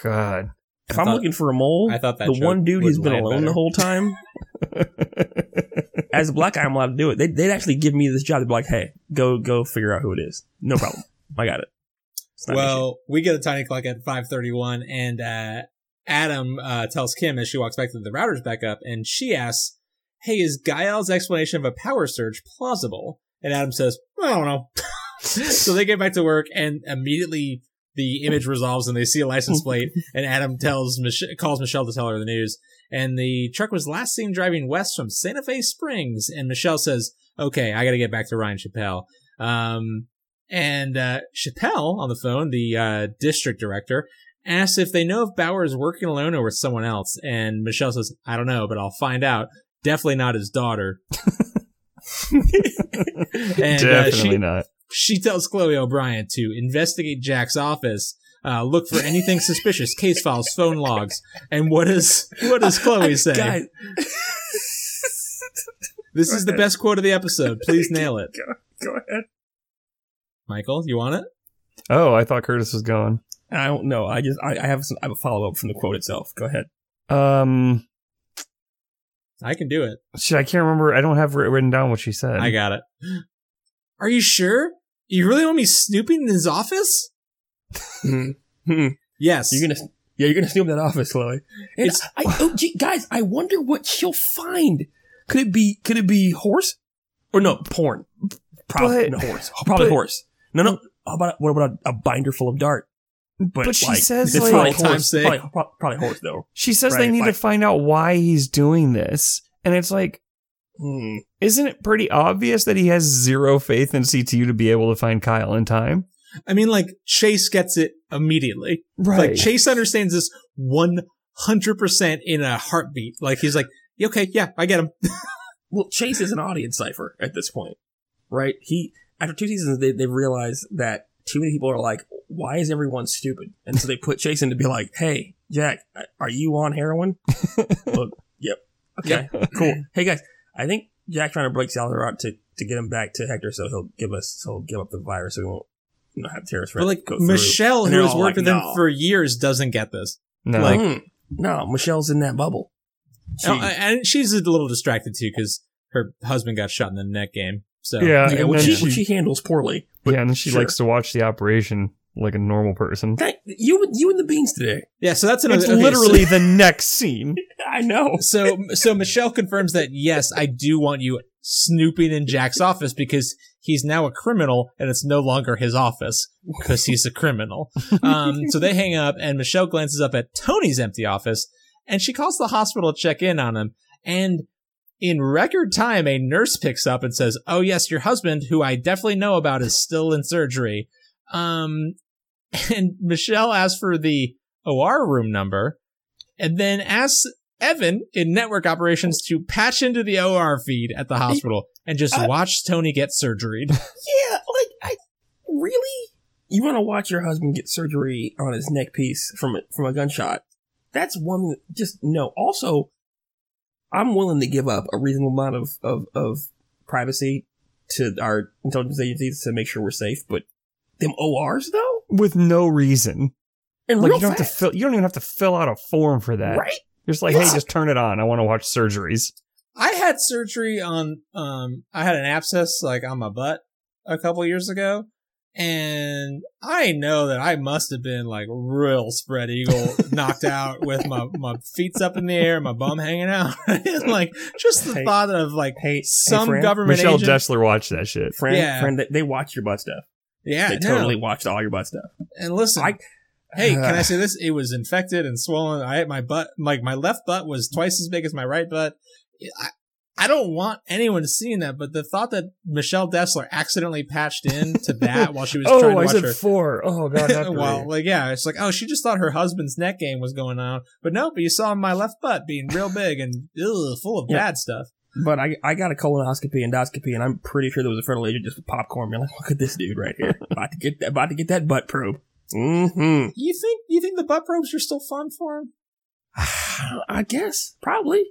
God. If I'm looking for a mole, I thought that the one dude who's been alone the whole time. As a black guy, I'm allowed to do it. They'd actually give me this job. They'd be like, hey, go figure out who it is. No problem. I got it. Well, we get a tiny clock at 5:31, and Adam tells Kim as she walks back to the routers back up, and she asks, hey, is Gael's explanation of a power surge plausible? And Adam says, I don't know. So they get back to work, and immediately the image resolves, and they see a license plate, and Adam calls Michelle to tell her the news. And the truck was last seen driving west from Santa Fe Springs. And Michelle says, okay, I got to get back to Ryan Chappelle. And Chappelle on the phone, the district director, asks if they know if Bauer is working alone or with someone else. And Michelle says, I don't know, but I'll find out. Definitely not his daughter. And, Definitely not. She tells Chloe O'Brian to investigate Jack's office, look for anything suspicious, case files, phone logs. And what does Chloe say? God. This is the best quote of the episode. Please nail it. Go ahead. Michael, you want it? Oh, I thought Curtis was gone. I don't know. I have a follow-up from the quote itself. Go ahead. I can do it. Shit, I can't remember. I don't have written down what she said. I got it. Are you sure? You really want me snooping in his office? Yes. You're gonna snoop in that office, Chloe. And guys, I wonder what she'll find. Could it be horse? Or no, porn. Probably horse. Probably horse. No. What about a binder full of dart? But she says it's like probably horse though. She says right? They need to find out why he's doing this, and it's like, isn't it pretty obvious that he has zero faith in CTU to be able to find Kyle in time? I mean, like Chase gets it immediately. Right, like Chase understands this 100% in a heartbeat. Like he's like, okay, yeah, I get him. Well, Chase is an audience cipher at this point, right? He after two seasons they realize that too many people are like, why is everyone stupid? And so they put Chase in to be like, hey, Jack, are you on heroin? Look, yep. Okay, yeah. Cool. Hey, guys, I think Jack's trying to break Salazar out to get him back to Hector so he'll give up the virus so we won't have terrorist threat. But like Michelle, who has worked with him for years, doesn't get this. No, no, Michelle's in that bubble. And she's a little distracted, too, because her husband got shot in the neck game. So, yeah, which she handles poorly. But yeah, and then she likes to watch the operation like a normal person. You and the beans today. Yeah, so that's another. It's literally the next scene. I know. So Michelle confirms that, yes, I do want you snooping in Jack's office because he's now a criminal and it's no longer his office because he's a criminal. So they hang up and Michelle glances up at Tony's empty office and she calls the hospital to check in on him. And in record time, a nurse picks up and says, oh, yes, your husband, who I definitely know about, is still in surgery. And Michelle asks for the OR room number and then asks Evan in network operations to patch into the OR feed at the hospital and just watch Tony get surgeried. Yeah, like, really? You want to watch your husband get surgery on his neck piece from a gunshot? That's one, just, no. Also, I'm willing to give up a reasonable amount of privacy to our intelligence agencies to make sure we're safe, but them ORs though? With no reason. And like, you don't even have to fill out a form for that. Right? You're just like, hey, just turn it on. I want to watch surgeries. I had surgery on I had an abscess like on my butt a couple years ago. And I know that I must have been like real spread eagle, knocked out with my feet's up in the air, my bum hanging out. Like just the thought of like some government agent. Michelle Dessler watched that shit. Friend, they watch your butt stuff. Yeah, they totally watched all your butt stuff. And listen, can I say this? It was infected and swollen. I had my butt, like my left butt was twice as big as my right butt. I don't want anyone to see that, but the thought that Michelle Dessler accidentally patched in to that while she was trying to watch her. Oh, I said four. Oh, God, not three. Well, like, yeah, it's like, oh, she just thought her husband's neck game was going on. But no, but you saw my left butt being real big and full of bad stuff. But I got a endoscopy, and I'm pretty sure there was a federal agent just with popcorn. You're like, look at this dude right here. About to get that butt probe. Mm-hmm. You think the butt probes are still fun for him? I guess. Probably.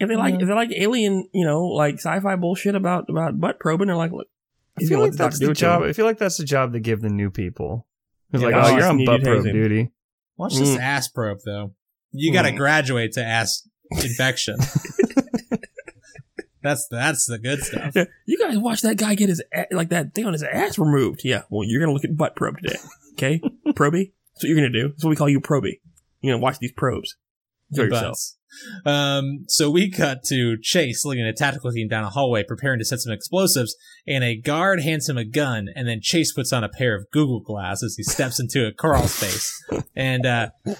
If they like alien, like sci-fi bullshit about butt probing, they're like, look. I feel like that's the job they give the new people. It's like, oh, you're on butt probe duty. Watch this ass probe, though. You got to graduate to ass infection. That's the good stuff. Yeah. You guys watch that guy get his that thing on his ass removed. Yeah. Well, you're gonna look at butt probe today, okay? Probie. That's what you're gonna do. That's what we call you, probie. You're gonna watch these probes. Enjoy yourself. So we cut to Chase leading a tactical team down a hallway preparing to set some explosives, and a guard hands him a gun, and then Chase puts on a pair of Google glasses. He steps into a crawl space, and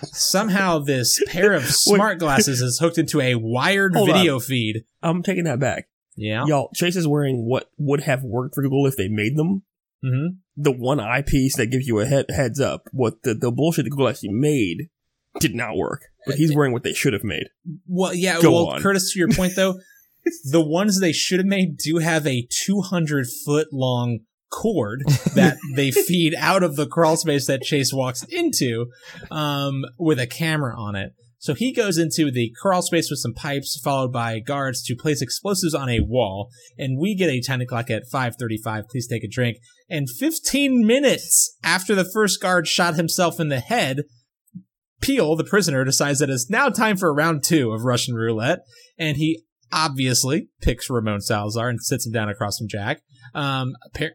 somehow this pair of smart glasses is hooked into a wired video feed. I'm taking that back. Yeah, y'all, Chase is wearing what would have worked for Google if they made them. Mm-hmm. The one eyepiece that gives you a heads up. What the bullshit that Google actually made did not work. But he's wearing what they should have made. Well, yeah. Go on. Curtis, to your point, though, the ones they should have made do have a 200-foot-long cord that they feed out of the crawl space that Chase walks into with a camera on it. So he goes into the crawl space with some pipes, followed by guards to place explosives on a wall. And we get a 10 o'clock at 5:35. Please take a drink. And 15 minutes after the first guard shot himself in the head, Peele, the prisoner, decides that it's now time for round two of Russian roulette. And he obviously picks Ramon Salazar and sits him down across from Jack. I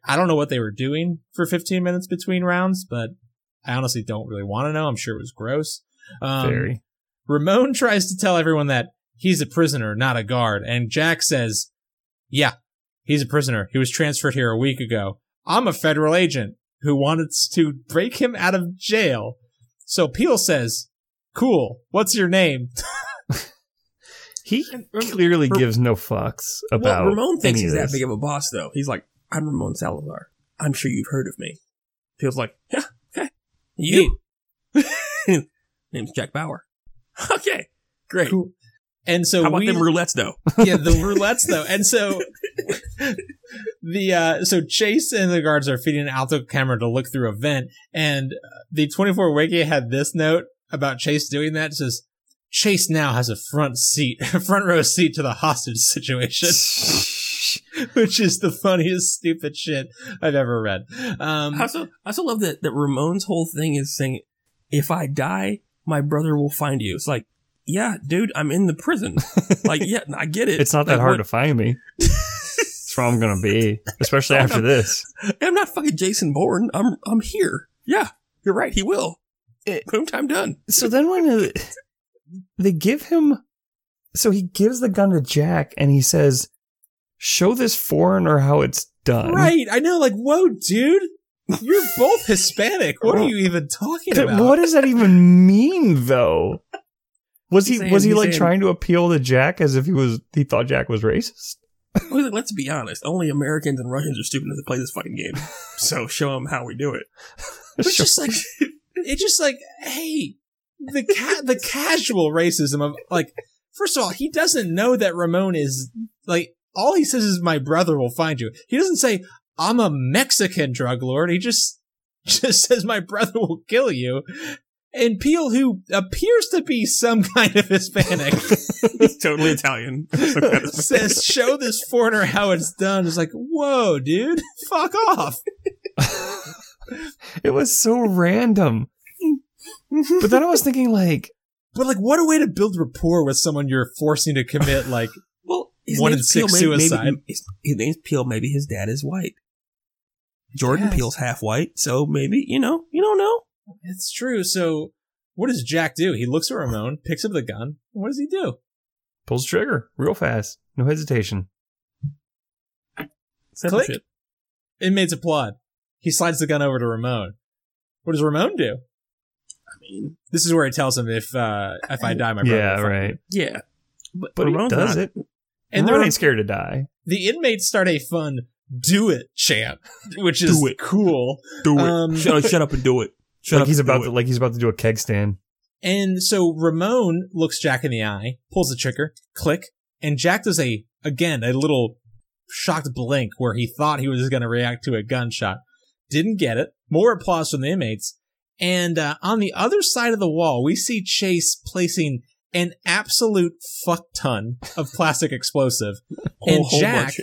don't know what they were doing for 15 minutes between rounds, but I honestly don't really want to know. I'm sure it was gross. Very. Ramon tries to tell everyone that he's a prisoner, not a guard, and Jack says, yeah, he's a prisoner. He was transferred here a week ago. I'm a federal agent who wanted to break him out of jail. So Peele says, cool, what's your name? He clearly gives no fucks about Ramon thinks he's that big of a boss, though. He's like, I'm Ramon Salazar. I'm sure you've heard of me. Peele's like, yeah, okay. You. Name's Jack Bauer. Okay, great. Cool. And so, how about them roulettes, though? Yeah, the roulettes, though. And so, so Chase and the guards are feeding an alto camera to look through a vent, and the 24 Wiki had this note about Chase doing that. It says, Chase now has a front row seat to the hostage situation, which is the funniest, stupid shit I've ever read. I also love that Ramon's whole thing is saying, if I die, my brother will find you. It's like, yeah, dude, I'm in the prison. Like, yeah, I get it. It's not that hard to find me. That's where I'm going to be, especially after this. I'm not fucking Jason Bourne. I'm here. Yeah, you're right. He will. Boom, time done. So then when they give him... So he gives the gun to Jack and he says, show this foreigner how it's done. Right. I know. Like, whoa, dude. You're both Hispanic. What are you even talking about? What does that even mean, though? Was he trying to appeal to Jack as if he thought Jack was racist? Let's be honest. Only Americans and Russians are stupid enough to play this fucking game. So show them how we do it. It's just like, hey, the casual racism of, like, first of all, he doesn't know that Ramon is, like, all he says is, my brother will find you. He doesn't say, I'm a Mexican drug lord. He just says, my brother will kill you. And Peele, who appears to be some kind of Hispanic. He's totally Italian. Says, show this foreigner how it's done. It's like, whoa, dude, fuck off. It was so random. But then I was thinking, like... But, like, what a way to build rapport with someone you're forcing to commit, like... His 1 in 6 suicide. His name's Peele. Maybe his dad is white. Jordan Peele's half white, so maybe, you don't know. It's true. So what does Jack do? He looks at Ramon, picks up the gun. What does he do? Pulls the trigger real fast. No hesitation. Click. Shit. Inmates applaud. He slides the gun over to Ramon. What does Ramon do? I mean, this is where he tells him if I die, my brother. Yeah, right. Yeah. But Ramon does it. And they're not scared to die. The inmates start a fun "do it" chant, which is cool. Do it. Shut up and do it. Like he's about to do a keg stand. And so Ramon looks Jack in the eye, pulls the trigger, click, and Jack does a little shocked blink where he thought he was going to react to a gunshot, didn't get it. More applause from the inmates. And on the other side of the wall, we see Chase placing an absolute fuck ton of plastic explosive. And Jack,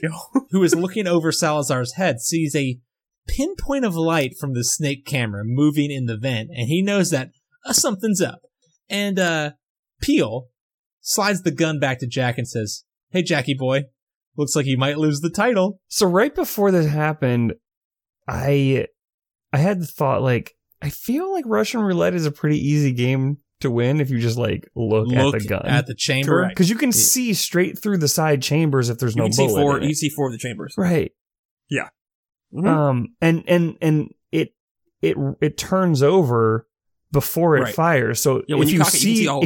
who is looking over Salazar's head, sees a pinpoint of light from the snake camera moving in the vent, and he knows that something's up. And Peele slides the gun back to Jack and says, hey, Jackie boy, looks like you might lose the title. So right before this happened, I had the thought, like, I feel like Russian roulette is a pretty easy game to win if you just, like, look at the gun. At the chamber. Because you can see straight through the side chambers if there's no bullet. You see four of the chambers. Right. Yeah. Mm-hmm. And it turns over before it fires. So yeah, if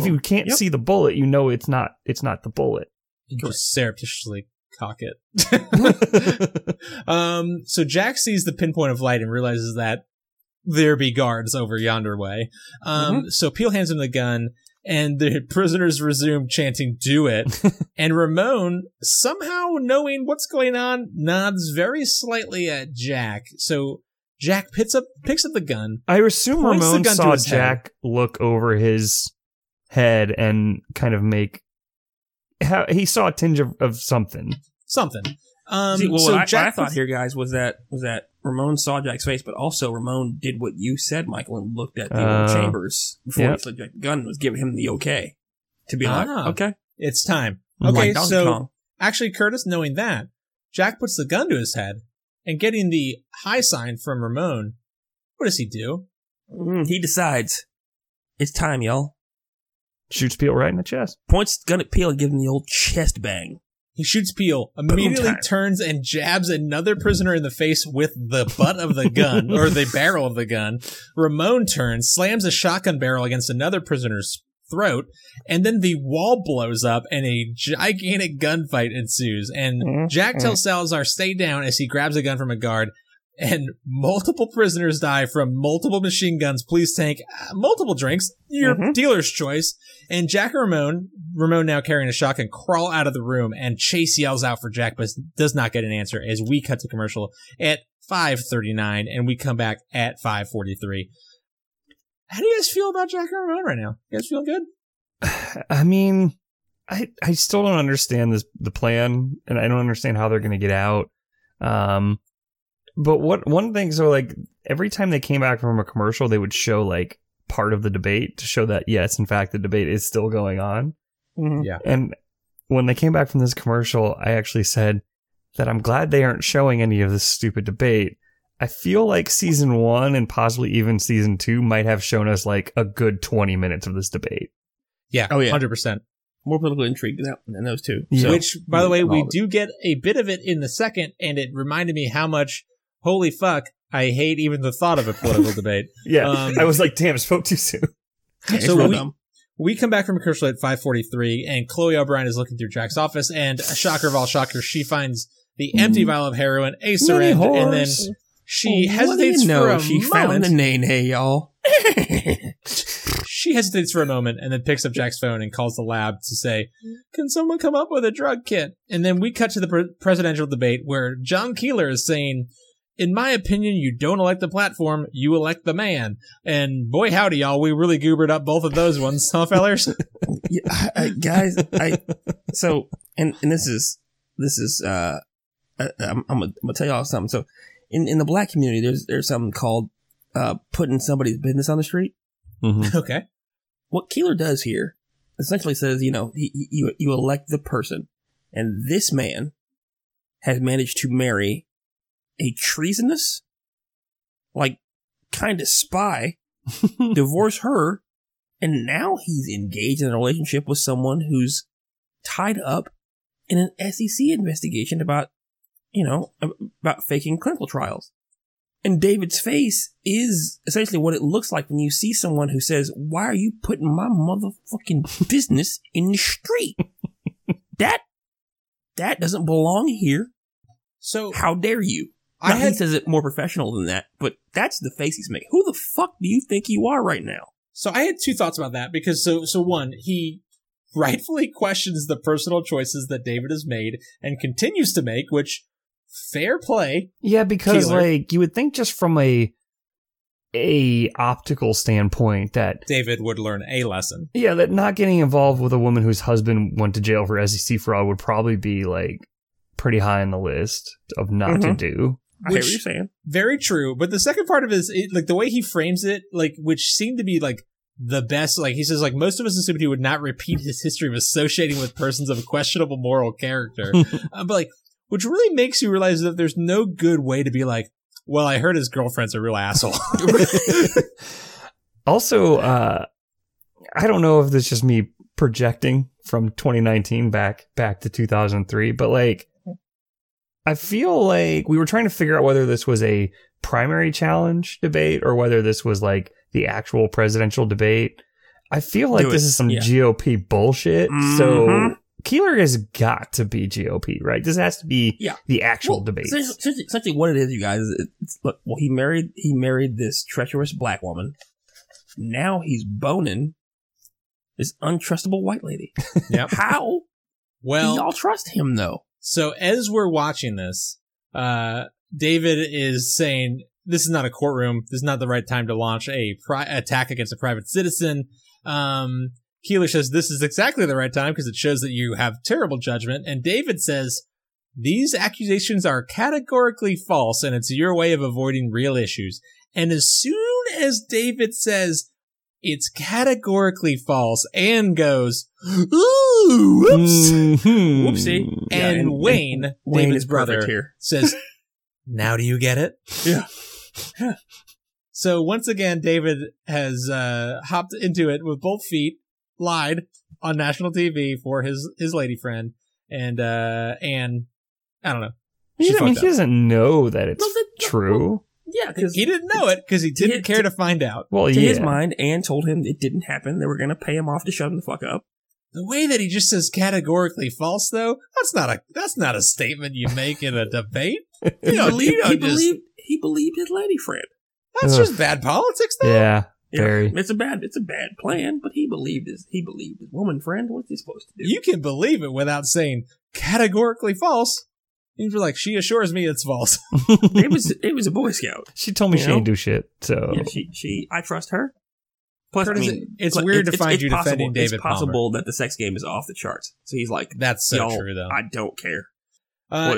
you can't see the bullet, you know it's not the bullet. You just surreptitiously cock it. So Jack sees the pinpoint of light and realizes that there be guards over yonder way. So Peele hands him the gun, and the prisoners resume chanting, "Do it." And Ramon, somehow knowing what's going on, nods very slightly at Jack. So Jack picks up the gun. I assume Ramon saw Jack look over his head and kind of make... He saw a tinge of something. What I thought here, guys, was that Ramon saw Jack's face, but also Ramon did what you said, Michael, and looked at the chambers before he flipped the gun and was giving him the okay to be like, okay, it's time. Okay, like so Kong. Actually, Curtis, knowing that, Jack puts the gun to his head, and getting the high sign from Ramon, what does he do? He decides, it's time, y'all. Shoots Peele right in the chest. Points the gun at Peele and gives him the old chest bang. He shoots Peele, immediately turns and jabs another prisoner in the face with the butt of the gun, or the barrel of the gun. Ramon turns, slams a shotgun barrel against another prisoner's throat, and then the wall blows up and a gigantic gunfight ensues. And Jack tells Salazar, stay down, as he grabs a gun from a guard, and multiple prisoners die from multiple machine guns. Police tank multiple drinks, your dealer's choice. And Jack and Ramon now carrying a shotgun, crawl out of the room, and Chase yells out for Jack, but does not get an answer, as we cut to commercial at 5:39, and we come back at 5:43. How do you guys feel about Jack and Ramon right now? You guys feel good? I mean, I still don't understand the plan, and I don't understand how they're going to get out. But one thing, so like every time they came back from a commercial, they would show like part of the debate to show that, yes, in fact, the debate is still going on. Yeah. And when they came back from this commercial, I actually said that I'm glad they aren't showing any of this stupid debate. I feel like season 1 and possibly even season 2 might have shown us like a good 20 minutes of this debate. Yeah. Oh, yeah. 100%. More political intrigue than those two. Yeah. So, which, by the way, we do get a bit of it in the second, and it reminded me how much, holy fuck, I hate even the thought of a political debate. Yeah, I was like, damn, I spoke too soon. So we come back from a commercial at 5:43, and Chloe O'Brian is looking through Jack's office, and a shocker of all shockers, she finds the empty vial of heroin, a syringe, and then she hesitates for a moment. She found the nay-nay, y'all. She hesitates for a moment and then picks up Jack's phone and calls the lab to say, can someone come up with a drug kit? And then we cut to the presidential debate, where John Keeler is saying, in my opinion, you don't elect the platform, you elect the man. And boy, howdy, y'all, we really goobered up both of those ones, huh, fellers? Yeah, I'm gonna tell y'all something. So, in the black community, there's something called putting somebody's business on the street. Mm-hmm. Okay. What Keeler does here essentially says, you know, you elect the person, and this man has managed to marry a treasonous, like, kind of spy, divorce her, and now he's engaged in a relationship with someone who's tied up in an SEC investigation about, you know, about faking clinical trials. And David's face is essentially what it looks like when you see someone who says, why are you putting my motherfucking business in the street? That doesn't belong here. So how dare you? Now, he says it more professional than that, but that's the face he's making. Who the fuck do you think you are right now? So I had two thoughts about that, because so one, he rightfully questions the personal choices that David has made and continues to make, which, fair play. Yeah, because Keeler, like, you would think just from a optical standpoint that David would learn a lesson. Yeah, that not getting involved with a woman whose husband went to jail for SEC fraud would probably be like pretty high on the list of not to do. Which, I hear what you're saying. Very true. But the second part of it is, like, the way he frames it, like, which seemed to be, like, the best. Like, he says, like, most of us assumed he would not repeat his history of associating with persons of a questionable moral character. But, like, which really makes you realize that there's no good way to be like, well, I heard his girlfriend's a real asshole. Also, I don't know if this is just me projecting from 2019 back to 2003, but, like, I feel like we were trying to figure out whether this was a primary challenge debate or whether this was like the actual presidential debate. I feel like this is some GOP bullshit. So Keeler has got to be GOP, right? This has to be the actual debate. Essentially, what it is, you guys, he married this treacherous black woman. Now he's boning this untrustable white lady. Yep. How? Well, do y'all trust him though? So as we're watching this, David is saying, "This is not a courtroom. This is not the right time to launch a attack against a private citizen." Keeler says, "This is exactly the right time because it shows that you have terrible judgment." And David says, "These accusations are categorically false, and it's your way of avoiding real issues." And as soon as David says it's categorically false, Anne goes, "Ooh, whoops, whoopsie." Yeah, and Wayne, David's brother, here, says, "Now do you get it?" Yeah. So once again, David has hopped into it with both feet, lied on national TV for his lady friend, and Anne, I don't know. She doesn't know that it's true. Well, yeah, because he didn't know it because he didn't care to find out. Well, to his mind, Anne told him it didn't happen. They were going to pay him off to shut him the fuck up. The way that he just says categorically false, though, that's not a statement you make in a debate. He believed his lady friend. That's just bad politics, though. Yeah, very. It's a bad plan. But he believed his woman friend. What's he supposed to do? You can believe it without saying categorically false. You'd be like, she assures me it's false. It was a Boy Scout. She told me she ain't do shit. So yeah, I trust her. Plus, Curtis, it's weird to find you defending David Palmer. It's possible that the sex game is off the charts. So he's like, that's so true, though. I don't care.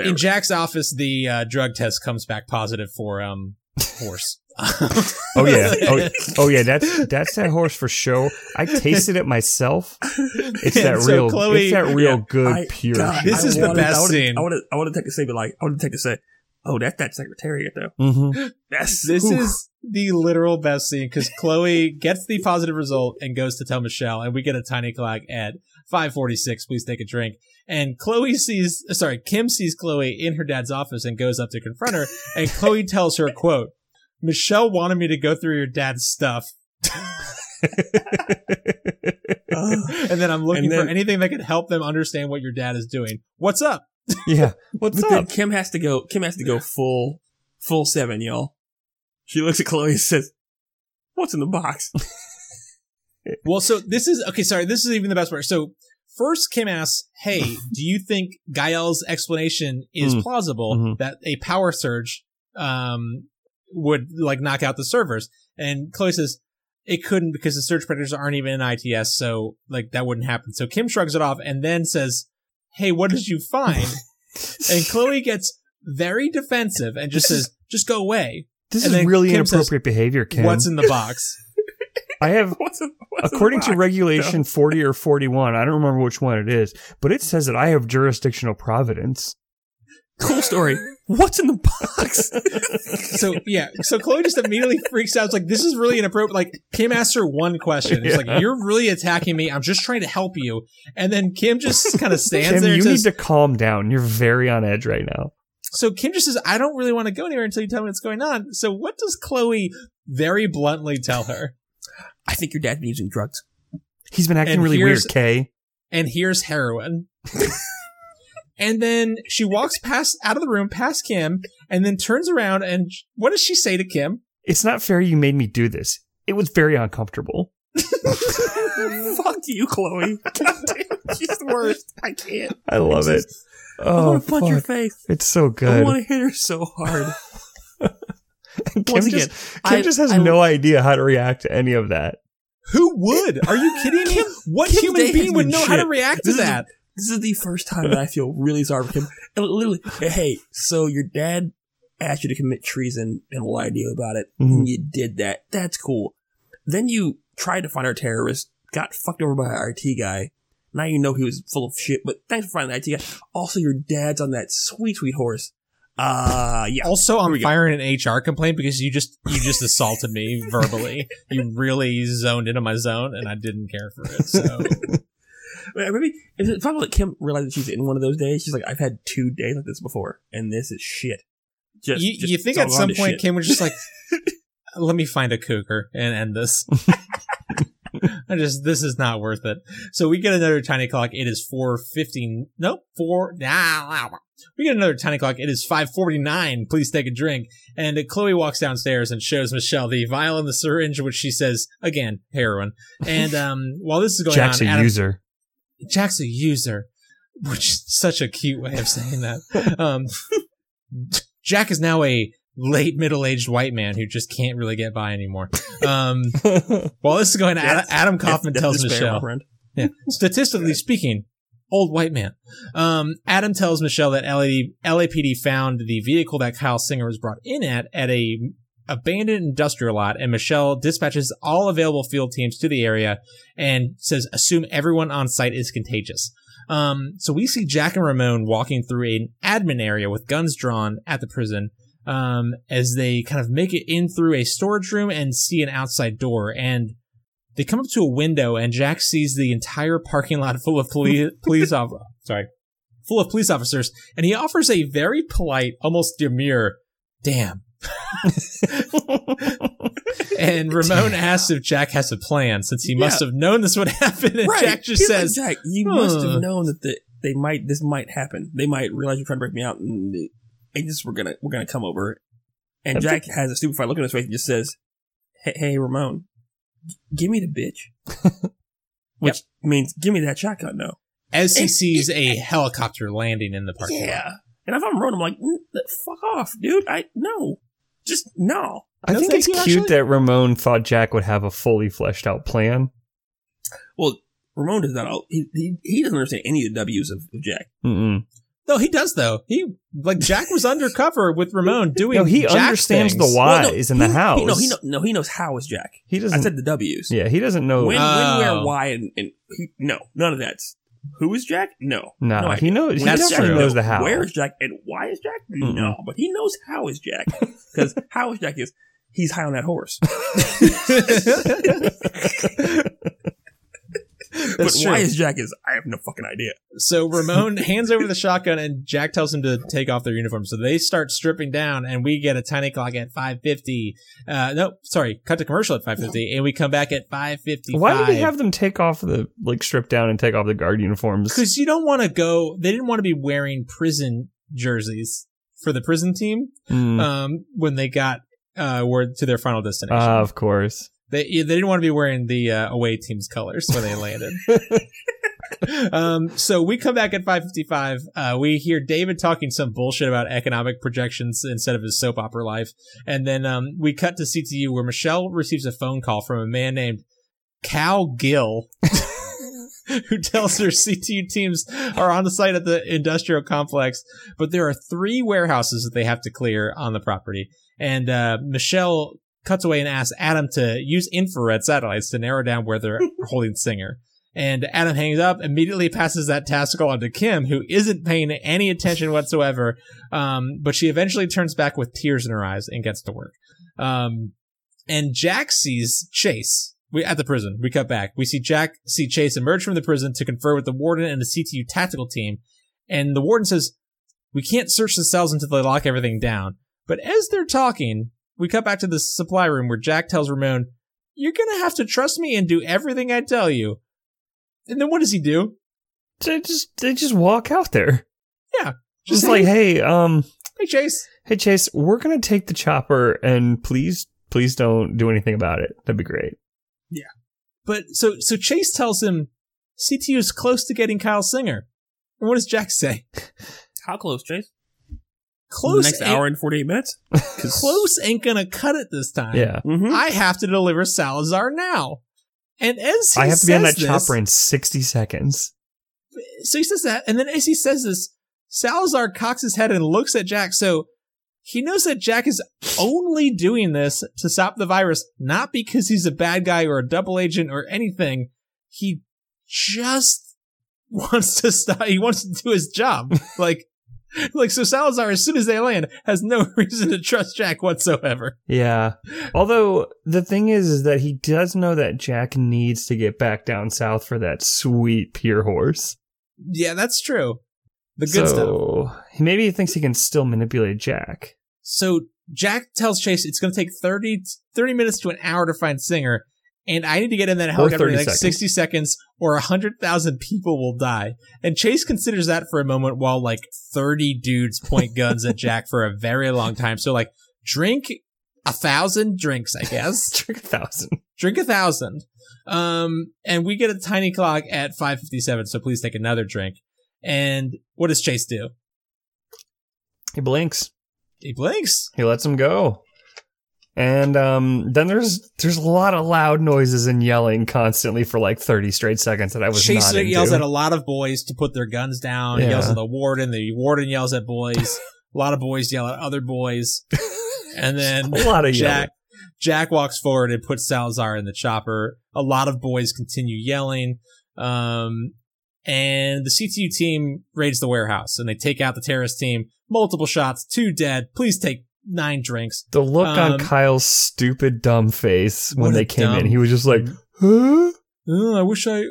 In Jack's office, the drug test comes back positive for horse. Oh yeah. That's that horse for show. I tasted it myself. It's that real good, pure. God, shit. This is the best scene. I want to take the scene, but I want to take the say. Oh, that's that secretariat though. Mm-hmm. This is the literal best scene because Chloe gets the positive result and goes to tell Michelle, and we get a tiny clock at 5:46. Please take a drink. And Kim sees Chloe in her dad's office and goes up to confront her. And Chloe tells her, quote, "Michelle wanted me to go through your dad's stuff." And then I'm looking for anything that could help them understand what your dad is doing. What's up? Yeah. What's up? Then Kim has to go full seven, y'all. She looks at Chloe and says, "What's in the box?" Well, so this is even the best part. So first, Kim asks, "Hey, do you think Gael's explanation is plausible that a power surge would knock out the servers?" And Chloe says, "It couldn't because the surge predators aren't even in ITS, so that wouldn't happen." So Kim shrugs it off and then says, "Hey, what did you find?" And Chloe gets very defensive and just says, "Just go away." This is really inappropriate behavior, Kim. "What's in the box?" I have, according to Regulation 40 or 41, I don't remember which one it is, but it says that I have jurisdictional providence. Cool story. What's in the box? So Chloe just immediately freaks out. It's like, this is really inappropriate. Kim asked her one question. It's like, "You're really attacking me. I'm just trying to help you." And then Kim just kind of stands there and says, "You need to calm down. You're very on edge right now." So Kim just says, "I don't really want to go anywhere until you tell me what's going on." So what does Chloe very bluntly tell her? "I think your dad's been using drugs. He's been acting really weird, Kay. And here's heroin." And then she walks out of the room, past Kim, and then turns around, and what does she say to Kim? "It's not fair you made me do this. It was very uncomfortable." Fuck you, Chloe. God damn, she's the worst. I can't. I love it. I want to punch her face. It's so good. I want to hit her so hard. Kim just has no idea how to react to any of that. Who would? Are you kidding me? What human being would know how to react to that? This is the first time that I feel really sorry for Kim. And literally, "Hey, so your dad asked you to commit treason and lied to you about it. Mm-hmm. And you did that. That's cool. Then you tried to find our terrorist, got fucked over by an IT guy. Now you know he was full of shit, but thanks for finding the IT guy. Also, your dad's on that sweet horse. Yeah. Also, I'm firing an HR complaint because you just assaulted me verbally. You really zoned into my zone, and I didn't care for it." So maybe it's probably like Kim realized that she's in one of those days. She's like, "I've had 2 days like this before, and this is shit." You think at some point Kim was just like, "Let me find a cougar and end this." This is not worth it. So we get another tiny clock. It is 4:15. Nope, we get another tiny clock. It is 5:49. Please take a drink. And Chloe walks downstairs and shows Michelle the vial and the syringe, which she says, again, heroin. And while this is going on, Jack's a user, which is such a cute way of saying that. Jack is now a late middle-aged white man who just can't really get by anymore. While this is going on, Adam Kaufman tells Michelle, yeah, statistically speaking, old white man. Adam tells Michelle that LAPD found the vehicle that Kyle Singer was brought in at a abandoned industrial lot, and Michelle dispatches all available field teams to the area and says, assume everyone on site is contagious. So we see Jack and Ramon walking through an admin area with guns drawn at the prison, as they kind of make it in through a storage room and see an outside door, and they come up to a window, and Jack sees the entire parking lot full of police officers, and he offers a very polite, almost demure, "Damn." And Ramon asks if Jack has a plan, since he must have known this would happen. And Jack just says, "Jack, you must have known that this might happen. They might realize you're trying to break me out, and we're gonna come over." And Jack has a stupefied look on his face and just says, "Hey, Ramon, give me the bitch," which means give me that shotgun now. As he sees a helicopter landing in the parking lot. Yeah, and if I'm Ramon, I'm like, "Fuck off, dude! No." I think it's cute that Ramon thought Jack would have a fully fleshed out plan. Well, Ramon does not. He doesn't understand any of the W's of Jack. Mm-mm. No, he does though. Jack was undercover with Ramon doing. No, he Jack understands things. The why is in the house. He knows how is Jack. He doesn't. I said the W's. Yeah, he doesn't know when, where, why, and he, no, none of that's who is Jack. No, he knows. He definitely knows the how. Where is Jack and why is Jack? Mm-mm. No, but he knows how is Jack, because how is Jack is he's high on that horse. That's true. Why is Jack is I have no fucking idea. So Ramon hands over the shotgun and Jack tells him to take off their uniform. So they start stripping down and we get a tiny clock at 5:50. Cut to commercial at 5:50 and we come back at 5:55. Why did we have them take off the strip down and take off the guard uniforms? Because you don't want to go. They didn't want to be wearing prison jerseys for the prison team when they got word to their final destination. Of course. They didn't want to be wearing the away team's colors when they landed. So we come back at 5:55. We hear David talking some bullshit about economic projections instead of his soap opera life. And then we cut to CTU where Michelle receives a phone call from a man named Cal Gill, who tells her CTU teams are on the site at the industrial complex, but there are 3 warehouses that they have to clear on the property. And Michelle cuts away and asks Adam to use infrared satellites to narrow down where they're holding Singer. And Adam hangs up, immediately passes that task on to Kim, who isn't paying any attention whatsoever. But she eventually turns back with tears in her eyes and gets to work. And Jack sees Chase at the prison. We cut back. We see Chase emerge from the prison to confer with the warden and the CTU tactical team. And the warden says, "We can't search the cells until they lock everything down." But as they're talking, we cut back to the supply room where Jack tells Ramon, "You're going to have to trust me and do everything I tell you." And then what does he do? They just walk out there. Yeah. Just like, Hey, Chase, we're going to take the chopper and please don't do anything about it. That'd be great. Yeah. But so Chase tells him CTU is close to getting Kyle Singer. And what does Jack say? "How close, Chase?" Close. The next hour and 48 minutes? Close ain't gonna cut it this time. Yeah. Mm-hmm. I have to deliver Salazar now. And as he I have to be on that chopper in 60 seconds. So he says that, and then as he says this, Salazar cocks his head and looks at Jack, so he knows that Jack is only doing this to stop the virus, not because he's a bad guy or a double agent or anything. He just wants to stop. He wants to do his job. So Salazar, as soon as they land, has no reason to trust Jack whatsoever. Yeah. Although the thing is that he does know that Jack needs to get back down south for that sweet pier horse. Yeah, that's true. The good stuff. Maybe he thinks he can still manipulate Jack. So Jack tells Chase it's going to take 30 minutes to an hour to find Singer. and I need to get in that helicopter in like 60 seconds or 100,000 people will die. And Chase considers that for a moment while like 30 dudes point guns at Jack for a very long time. So like drink 1,000 drinks, I guess. Drink 1,000. And we get a tiny clock at 5:57. So please take another drink. And what does Chase do? He blinks. He lets him go. And then there's a lot of loud noises and yelling constantly for like 30 straight seconds that I was Chase not into. Yells at a lot of boys to put their guns down. Yeah. He yells at the warden. The warden yells at boys. A lot of boys yell at other boys. And then a lot of Jack walks forward and puts Salazar in the chopper. A lot of boys continue yelling. And the CTU team raids the warehouse, and they take out the terrorist team. Multiple shots, 2 dead. Please take 9 drinks. The look on Kyle's stupid, dumb face when they came in, he was just like, huh? Oh, I wish I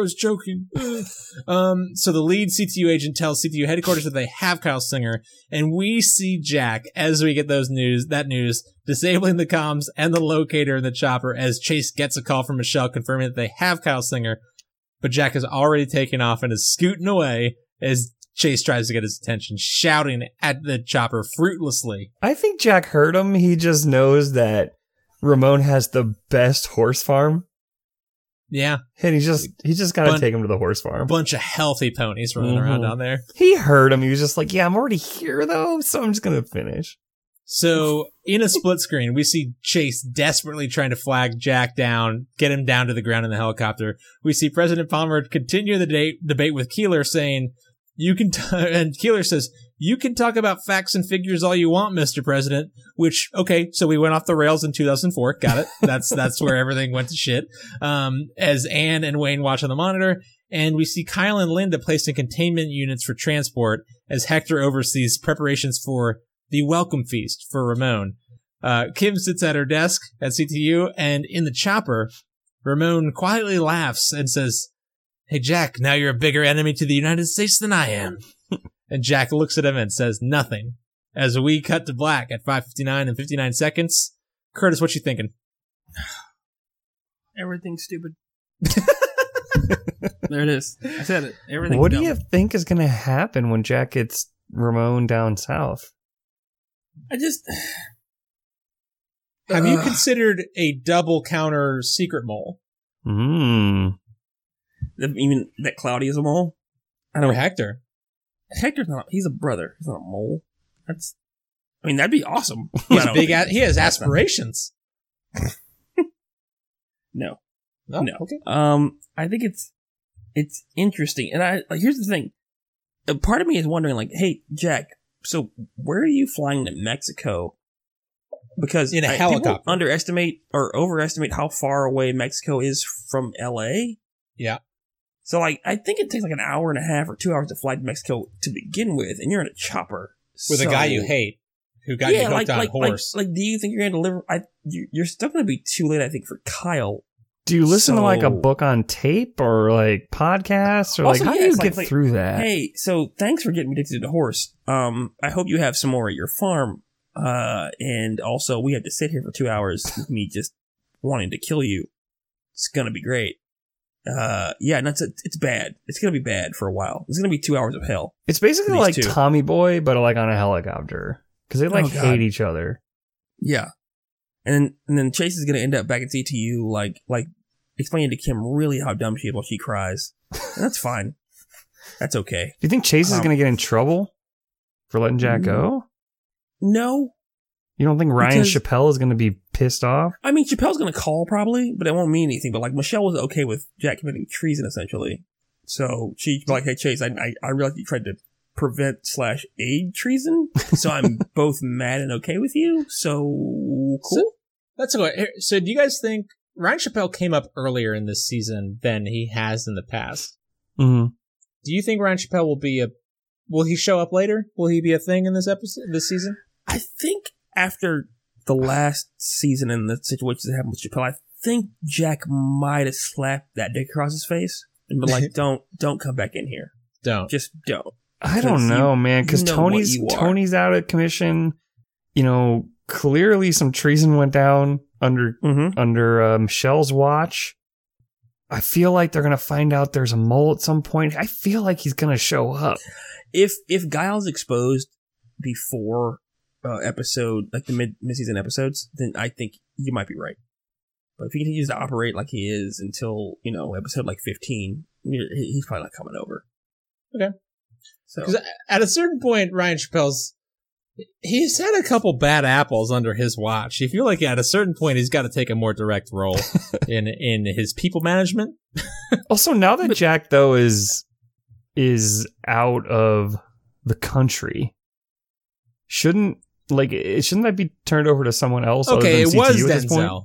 was joking. So the lead CTU agent tells CTU headquarters that they have Kyle Singer, and we see Jack as we get that news, disabling the comms and the locator in the chopper as Chase gets a call from Michelle confirming that they have Kyle Singer, but Jack has already taken off and is scooting away as Chase tries to get his attention, shouting at the chopper fruitlessly. I think Jack heard him. He just knows that Ramon has the best horse farm. Yeah. And he just got to take him to the horse farm. A bunch of healthy ponies running around down there. He heard him. He was just like, yeah, I'm already here, though, so I'm just going to finish. So in a split screen, we see Chase desperately trying to flag Jack down, get him down to the ground in the helicopter. We see President Palmer continue the debate with Keeler saying, and Keeler says, you can talk about facts and figures all you want, Mr. President, which, okay, so we went off the rails in 2004. Got it. That's where everything went to shit. As Anne and Wayne watch on the monitor, and we see Kyle and Linda placed in containment units for transport as Hector oversees preparations for the welcome feast for Ramon. Kim sits at her desk at CTU, and in the chopper, Ramon quietly laughs and says, hey, Jack, now you're a bigger enemy to the United States than I am. And Jack looks at him and says nothing. As we cut to black at 5:59 and 59 seconds. Curtis, what you thinking? Everything's stupid. There it is. I said it. Everything's What do you think is going to happen when Jack gets Ramon down south? Have you considered a double counter secret mole? Even that Claudia is a mole? I don't know. Hector. Hector's not. He's a brother. He's not a mole. That'd be awesome. He has aspirations. No. Okay. I think it's interesting, and here's the thing. A part of me is wondering, like, hey, Jack, so where are you flying to Mexico? Because in a helicopter, people underestimate or overestimate how far away Mexico is from L.A. Yeah. So, I think it takes an hour and a half or 2 hours to fly to Mexico to begin with, and you're in a chopper. With a guy you hate, who got you hooked on a horse. Do you think you're going to deliver? You're still going to be too late, I think, for Kyle. Do you listen to, a book on tape or, podcasts? Or, also, how do you get through that? Hey, so thanks for getting me addicted to the horse. I hope you have some more at your farm. And also, we have to sit here for 2 hours with me just wanting to kill you. It's going to be great. It's bad. It's gonna be bad for a while. It's gonna be 2 hours of hell. It's basically like two. Tommy Boy, but on a helicopter because they hate each other. Yeah, and then Chase is gonna end up back at CTU, explaining to Kim really how dumb she is while she cries. And that's fine. That's okay. Do you think Chase is gonna get in trouble for letting Jack go? No. You don't think Ryan Chappelle is going to be pissed off? I mean, Chappelle's going to call probably, but it won't mean anything. But Michelle was okay with Jack committing treason essentially, so she's like, "Hey Chase, I realized you tried to prevent/aid treason, so I'm both mad and okay with you." So cool. So, that's cool. So do you guys think Ryan Chappelle came up earlier in this season than he has in the past? Mm-hmm. Do you think Ryan Chappelle will he show up later? Will he be a thing in this episode this season? I think. After the last season and the situation that happened with Chappelle, I think Jack might have slapped that dick across his face and been like, "Don't come back in here. Don't. Just don't." I don't know, man, because Tony's out of commission. Clearly some treason went down under Michelle's watch. I feel like they're going to find out there's a mole at some point. I feel like he's going to show up. If Guile's exposed before episode, like the mid-season episodes, then I think you might be right. But if he continues to operate like he is until, you know, episode like 15, he's probably not coming over. Okay. So at a certain point, Ryan Chappelle's, he's had a couple bad apples under his watch. You feel like at a certain point, he's got to take a more direct role in his people management. Also, now that Jack, though, is out of the country, shouldn't that be turned over to someone else? Okay, other than CTU at this point?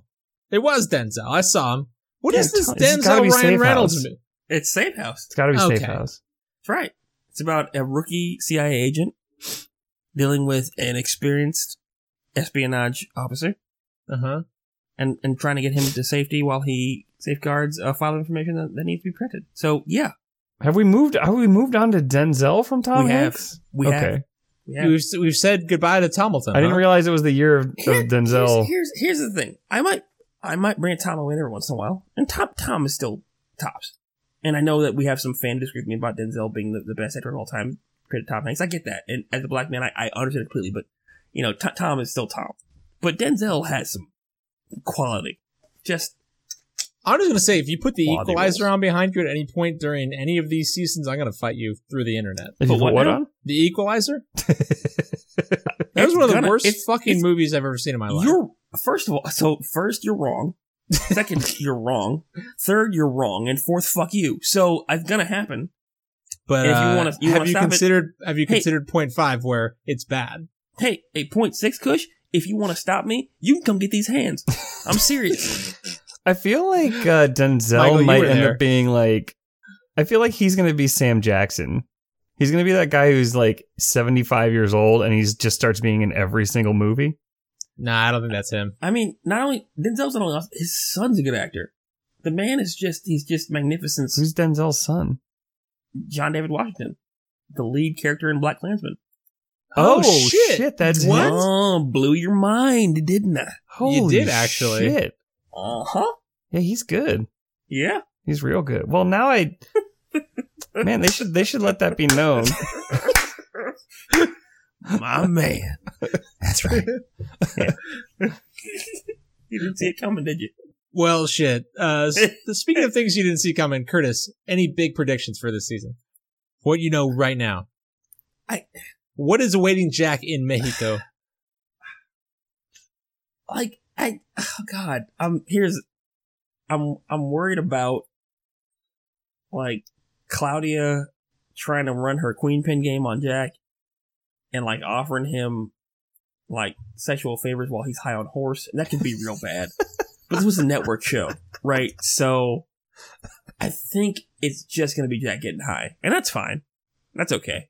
It was Denzel. I saw him. What is this Denzel Ryan Reynolds movie? It's Safehouse. It's got to be Safehouse. That's right. It's about a rookie CIA agent dealing with an experienced espionage officer, and trying to get him to safety while he safeguards file information that needs to be printed. So yeah, have we moved on to Denzel from Tom Hanks? We have. We've said goodbye to Tomlinson. I didn't realize it was the year of Denzel. Here's the thing. I might bring Tom away every once in a while, and Tom is still tops. And I know that we have some fan disagreement about Denzel being the best actor of all time compared to Tom Hanks. I get that. And as a black man, I understand it completely. But, you know, Tom is still Tom. But Denzel has some quality. Just. I'm just going to say, if you put the Equalizer on behind you at any point during any of these seasons, I'm going to fight you through the internet. If you put what on? The Equalizer? That was one of the worst fucking movies I've ever seen in my life. First, you're wrong. Second, you're wrong. Third, you're wrong, and fourth, fuck you. So it's gonna happen. But if you want to, have you considered 0.5 where it's bad? Hey, 0.6 Kush. If you want to stop me, you can come get these hands. I'm serious. I feel like Denzel might end up being like. I feel like he's gonna be Sam Jackson. He's gonna be that guy who's like 75 years old and he just starts being in every single movie. Nah, I don't think that's him. I mean, his son's a good actor. The man is he's just magnificent. Who's Denzel's son? John David Washington, the lead character in BlacKkKlansman. Oh shit, that's what? Him. Oh, blew your mind, didn't I? Holy, you did actually. Shit. Uh-huh. Yeah, he's good. Yeah. He's real good. Well, now man, they should let that be known. My man. That's right. Yeah. You didn't see it coming, did you? Well, shit. Speaking of things you didn't see coming, Curtis, any big predictions for this season? What you know right now? What is awaiting Jack in Mexico? I'm worried about, like, Claudia trying to run her queen pin game on Jack. And, like, offering him, like, sexual favors while he's high on horse. And that can be real bad. But this was a network show, right? So I think it's just going to be Jack getting high. And that's fine. That's okay.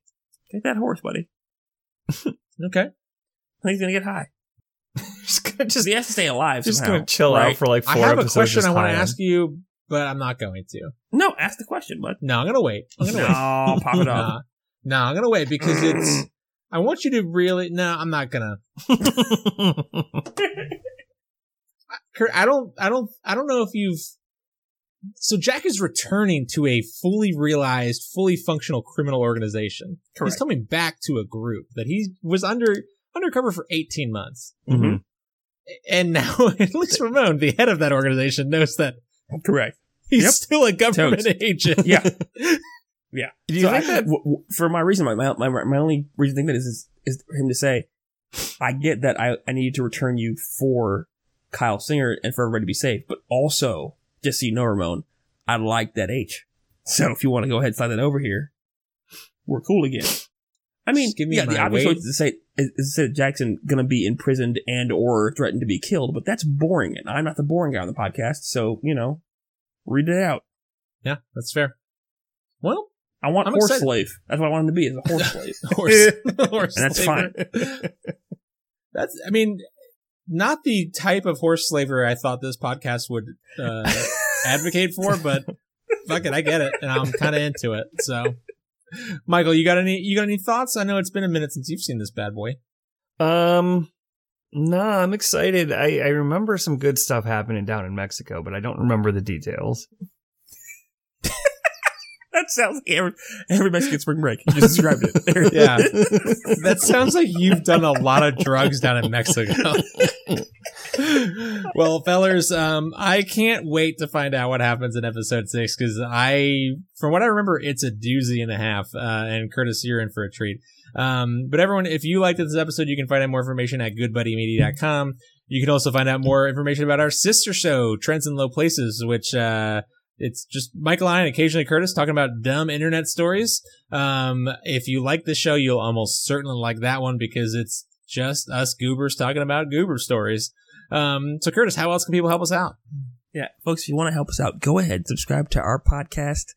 Take that horse, buddy. Okay. I think he's going to get high. He has to stay alive somehow. Just going to chill out for, like, 4 episodes. I have a question I want to ask you, but I'm not going to. No, ask the question, bud. No, I'm going to wait. No, pop it off. No, I'm going to wait because it's... I want you to really... No, I'm not gonna. I don't know if you've... So Jack is returning to a fully realized, fully functional criminal organization. Correct. He's coming back to a group that he was undercover for 18 months. Mm-hmm. And now, at least Ramon, the head of that organization, knows that. Correct. He's still a government agent. Yeah. Yeah. Do you think that for my reason, my only reason to think that is for him to say, I get that I need to return you for Kyle Singer and for everybody to be safe, but also, just so you know, Ramon, I like that H. So if you want to go ahead and slide that over here, we're cool again. I mean, the obvious choice is to say Jackson going to be imprisoned and or threatened to be killed, but that's boring, and I'm not the boring guy on the podcast, so, you know, read it out. Yeah, that's fair. Well, I want horse excited. Slave. That's what I want him to be, is a horse slave. Horse and that's slaver. Fine. That's, I mean, not the type of horse slavery I thought this podcast would advocate for, but fuck it, I get it, and I'm kind of into it. So, Michael, you got any thoughts? I know it's been a minute since you've seen this bad boy. No, I'm excited. I remember some good stuff happening down in Mexico, but I don't remember the details. That sounds like every Mexican spring break. You just described it. Yeah. That sounds like you've done a lot of drugs down in Mexico. Well, fellers, I can't wait to find out what happens in episode 6, because from what I remember, it's a doozy and a half. And Curtis, you're in for a treat. But everyone, if you liked this episode, you can find out more information at goodbuddymedia.com. You can also find out more information about our sister show, Trends in Low Places, which, it's just Michael and I, and occasionally Curtis, talking about dumb internet stories. If you like this show, you'll almost certainly like that one, because it's just us goobers talking about goober stories. So Curtis, how else can people help us out? Yeah, folks, if you want to help us out, go ahead, subscribe to our podcast,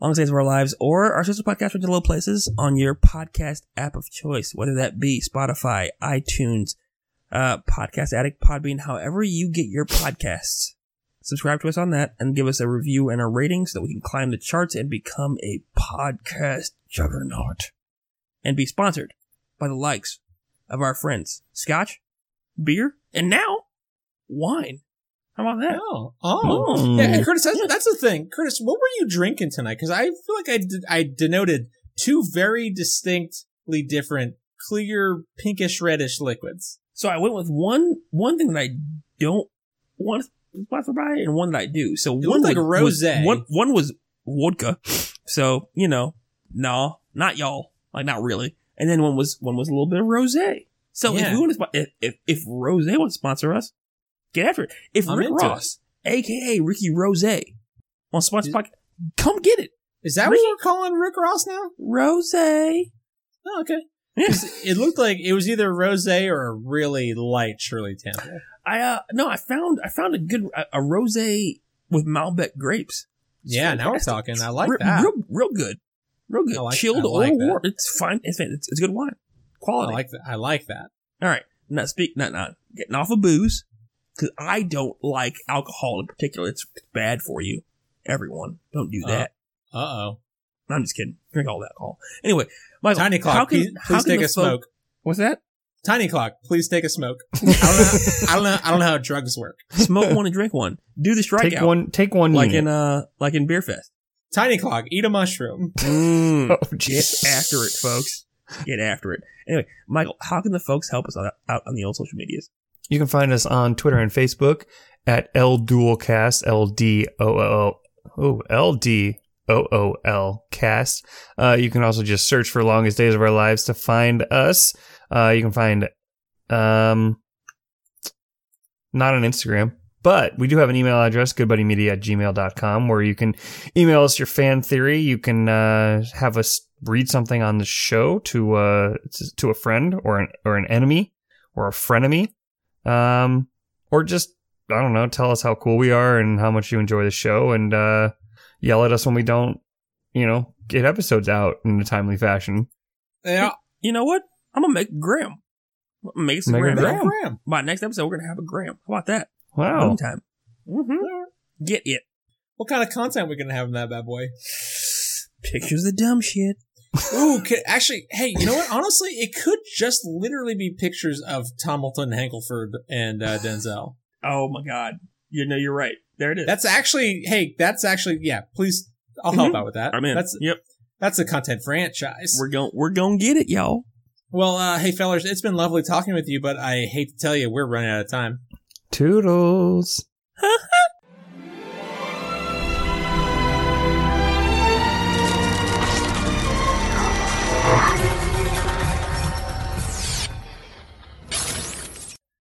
Long Days of Our Lives, or our sister podcast, Trends in Low Places, on your podcast app of choice, whether that be Spotify, iTunes, Podcast Addict, Podbean, however you get your podcasts. Subscribe to us on that and give us a review and a rating so that we can climb the charts and become a podcast juggernaut. And be sponsored by the likes of our friends Scotch, beer, and now wine. How about that? Oh. Yeah, Curtis, that's the thing. Curtis, what were you drinking tonight? Because I feel like I denoted two very distinctly different, clear, pinkish, reddish liquids. So I went with one thing that I don't want to sponsored by, and one that I do. So it one like rosé. One was vodka. So not y'all. Like not really. And then one was a little bit of rosé. So yeah. If we want to, if rosé wants to sponsor us, get after it. If Rick Ross, aka Ricky Rosé, wants to sponsor the podcast, come get it. Is that Ricky? What we're calling Rick Ross now? Rosé. Oh, okay. Yeah. It looked like it was either rosé or a really light Shirley Temple. I found a rosé with Malbec grapes. Yeah, so now we're talking. I like that. Real good. Real good. Like, chilled like or warm. It's fine. It's good wine. Quality. I like that. All right. Not getting off of booze, because I don't like alcohol in particular. It's bad for you. Everyone, don't do that. Uh-oh. I'm just kidding. Drink all that alcohol. Anyway, Michael, Tiny Clock, please take a smoke. What's that? Tiny Clock, please take a smoke. I don't know how drugs work. Smoke one and drink one. Do the strikeout. Take one. Like in Beer Fest. Tiny Clock, eat a mushroom. Oh, get after it, folks. Get after it. Anyway, Michael, how can the folks help us out on the old social medias? You can find us on Twitter and Facebook at LDuelCast, LDOOL Cast. You can also just search for Longest Days of Our Lives to find us. You can find not on Instagram, but we do have an email address, goodbuddymedia@gmail.com, where you can email us your fan theory. You can have us read something on the show to a friend or an enemy or a frenemy, or just, I don't know, tell us how cool we are and how much you enjoy the show, and yell at us when we don't, get episodes out in a timely fashion. Yeah. You know what? I'm going to make Graham. Graham. By next episode, we're going to have a Graham. How about that? Wow. Meantime. Mm-hmm. Get it. What kind of content are we going to have in that bad boy? Pictures of dumb shit. Ooh, actually, hey, you know what? Honestly, it could just literally be pictures of Tomilton, Hankelford, and Denzel. Oh, my God. You're right. There it is. That's actually, yeah, please, I'll help out with that. I'm in. That's a content franchise. We're going to get it, y'all. Well, hey, fellas, it's been lovely talking with you, but I hate to tell you, we're running out of time. Toodles.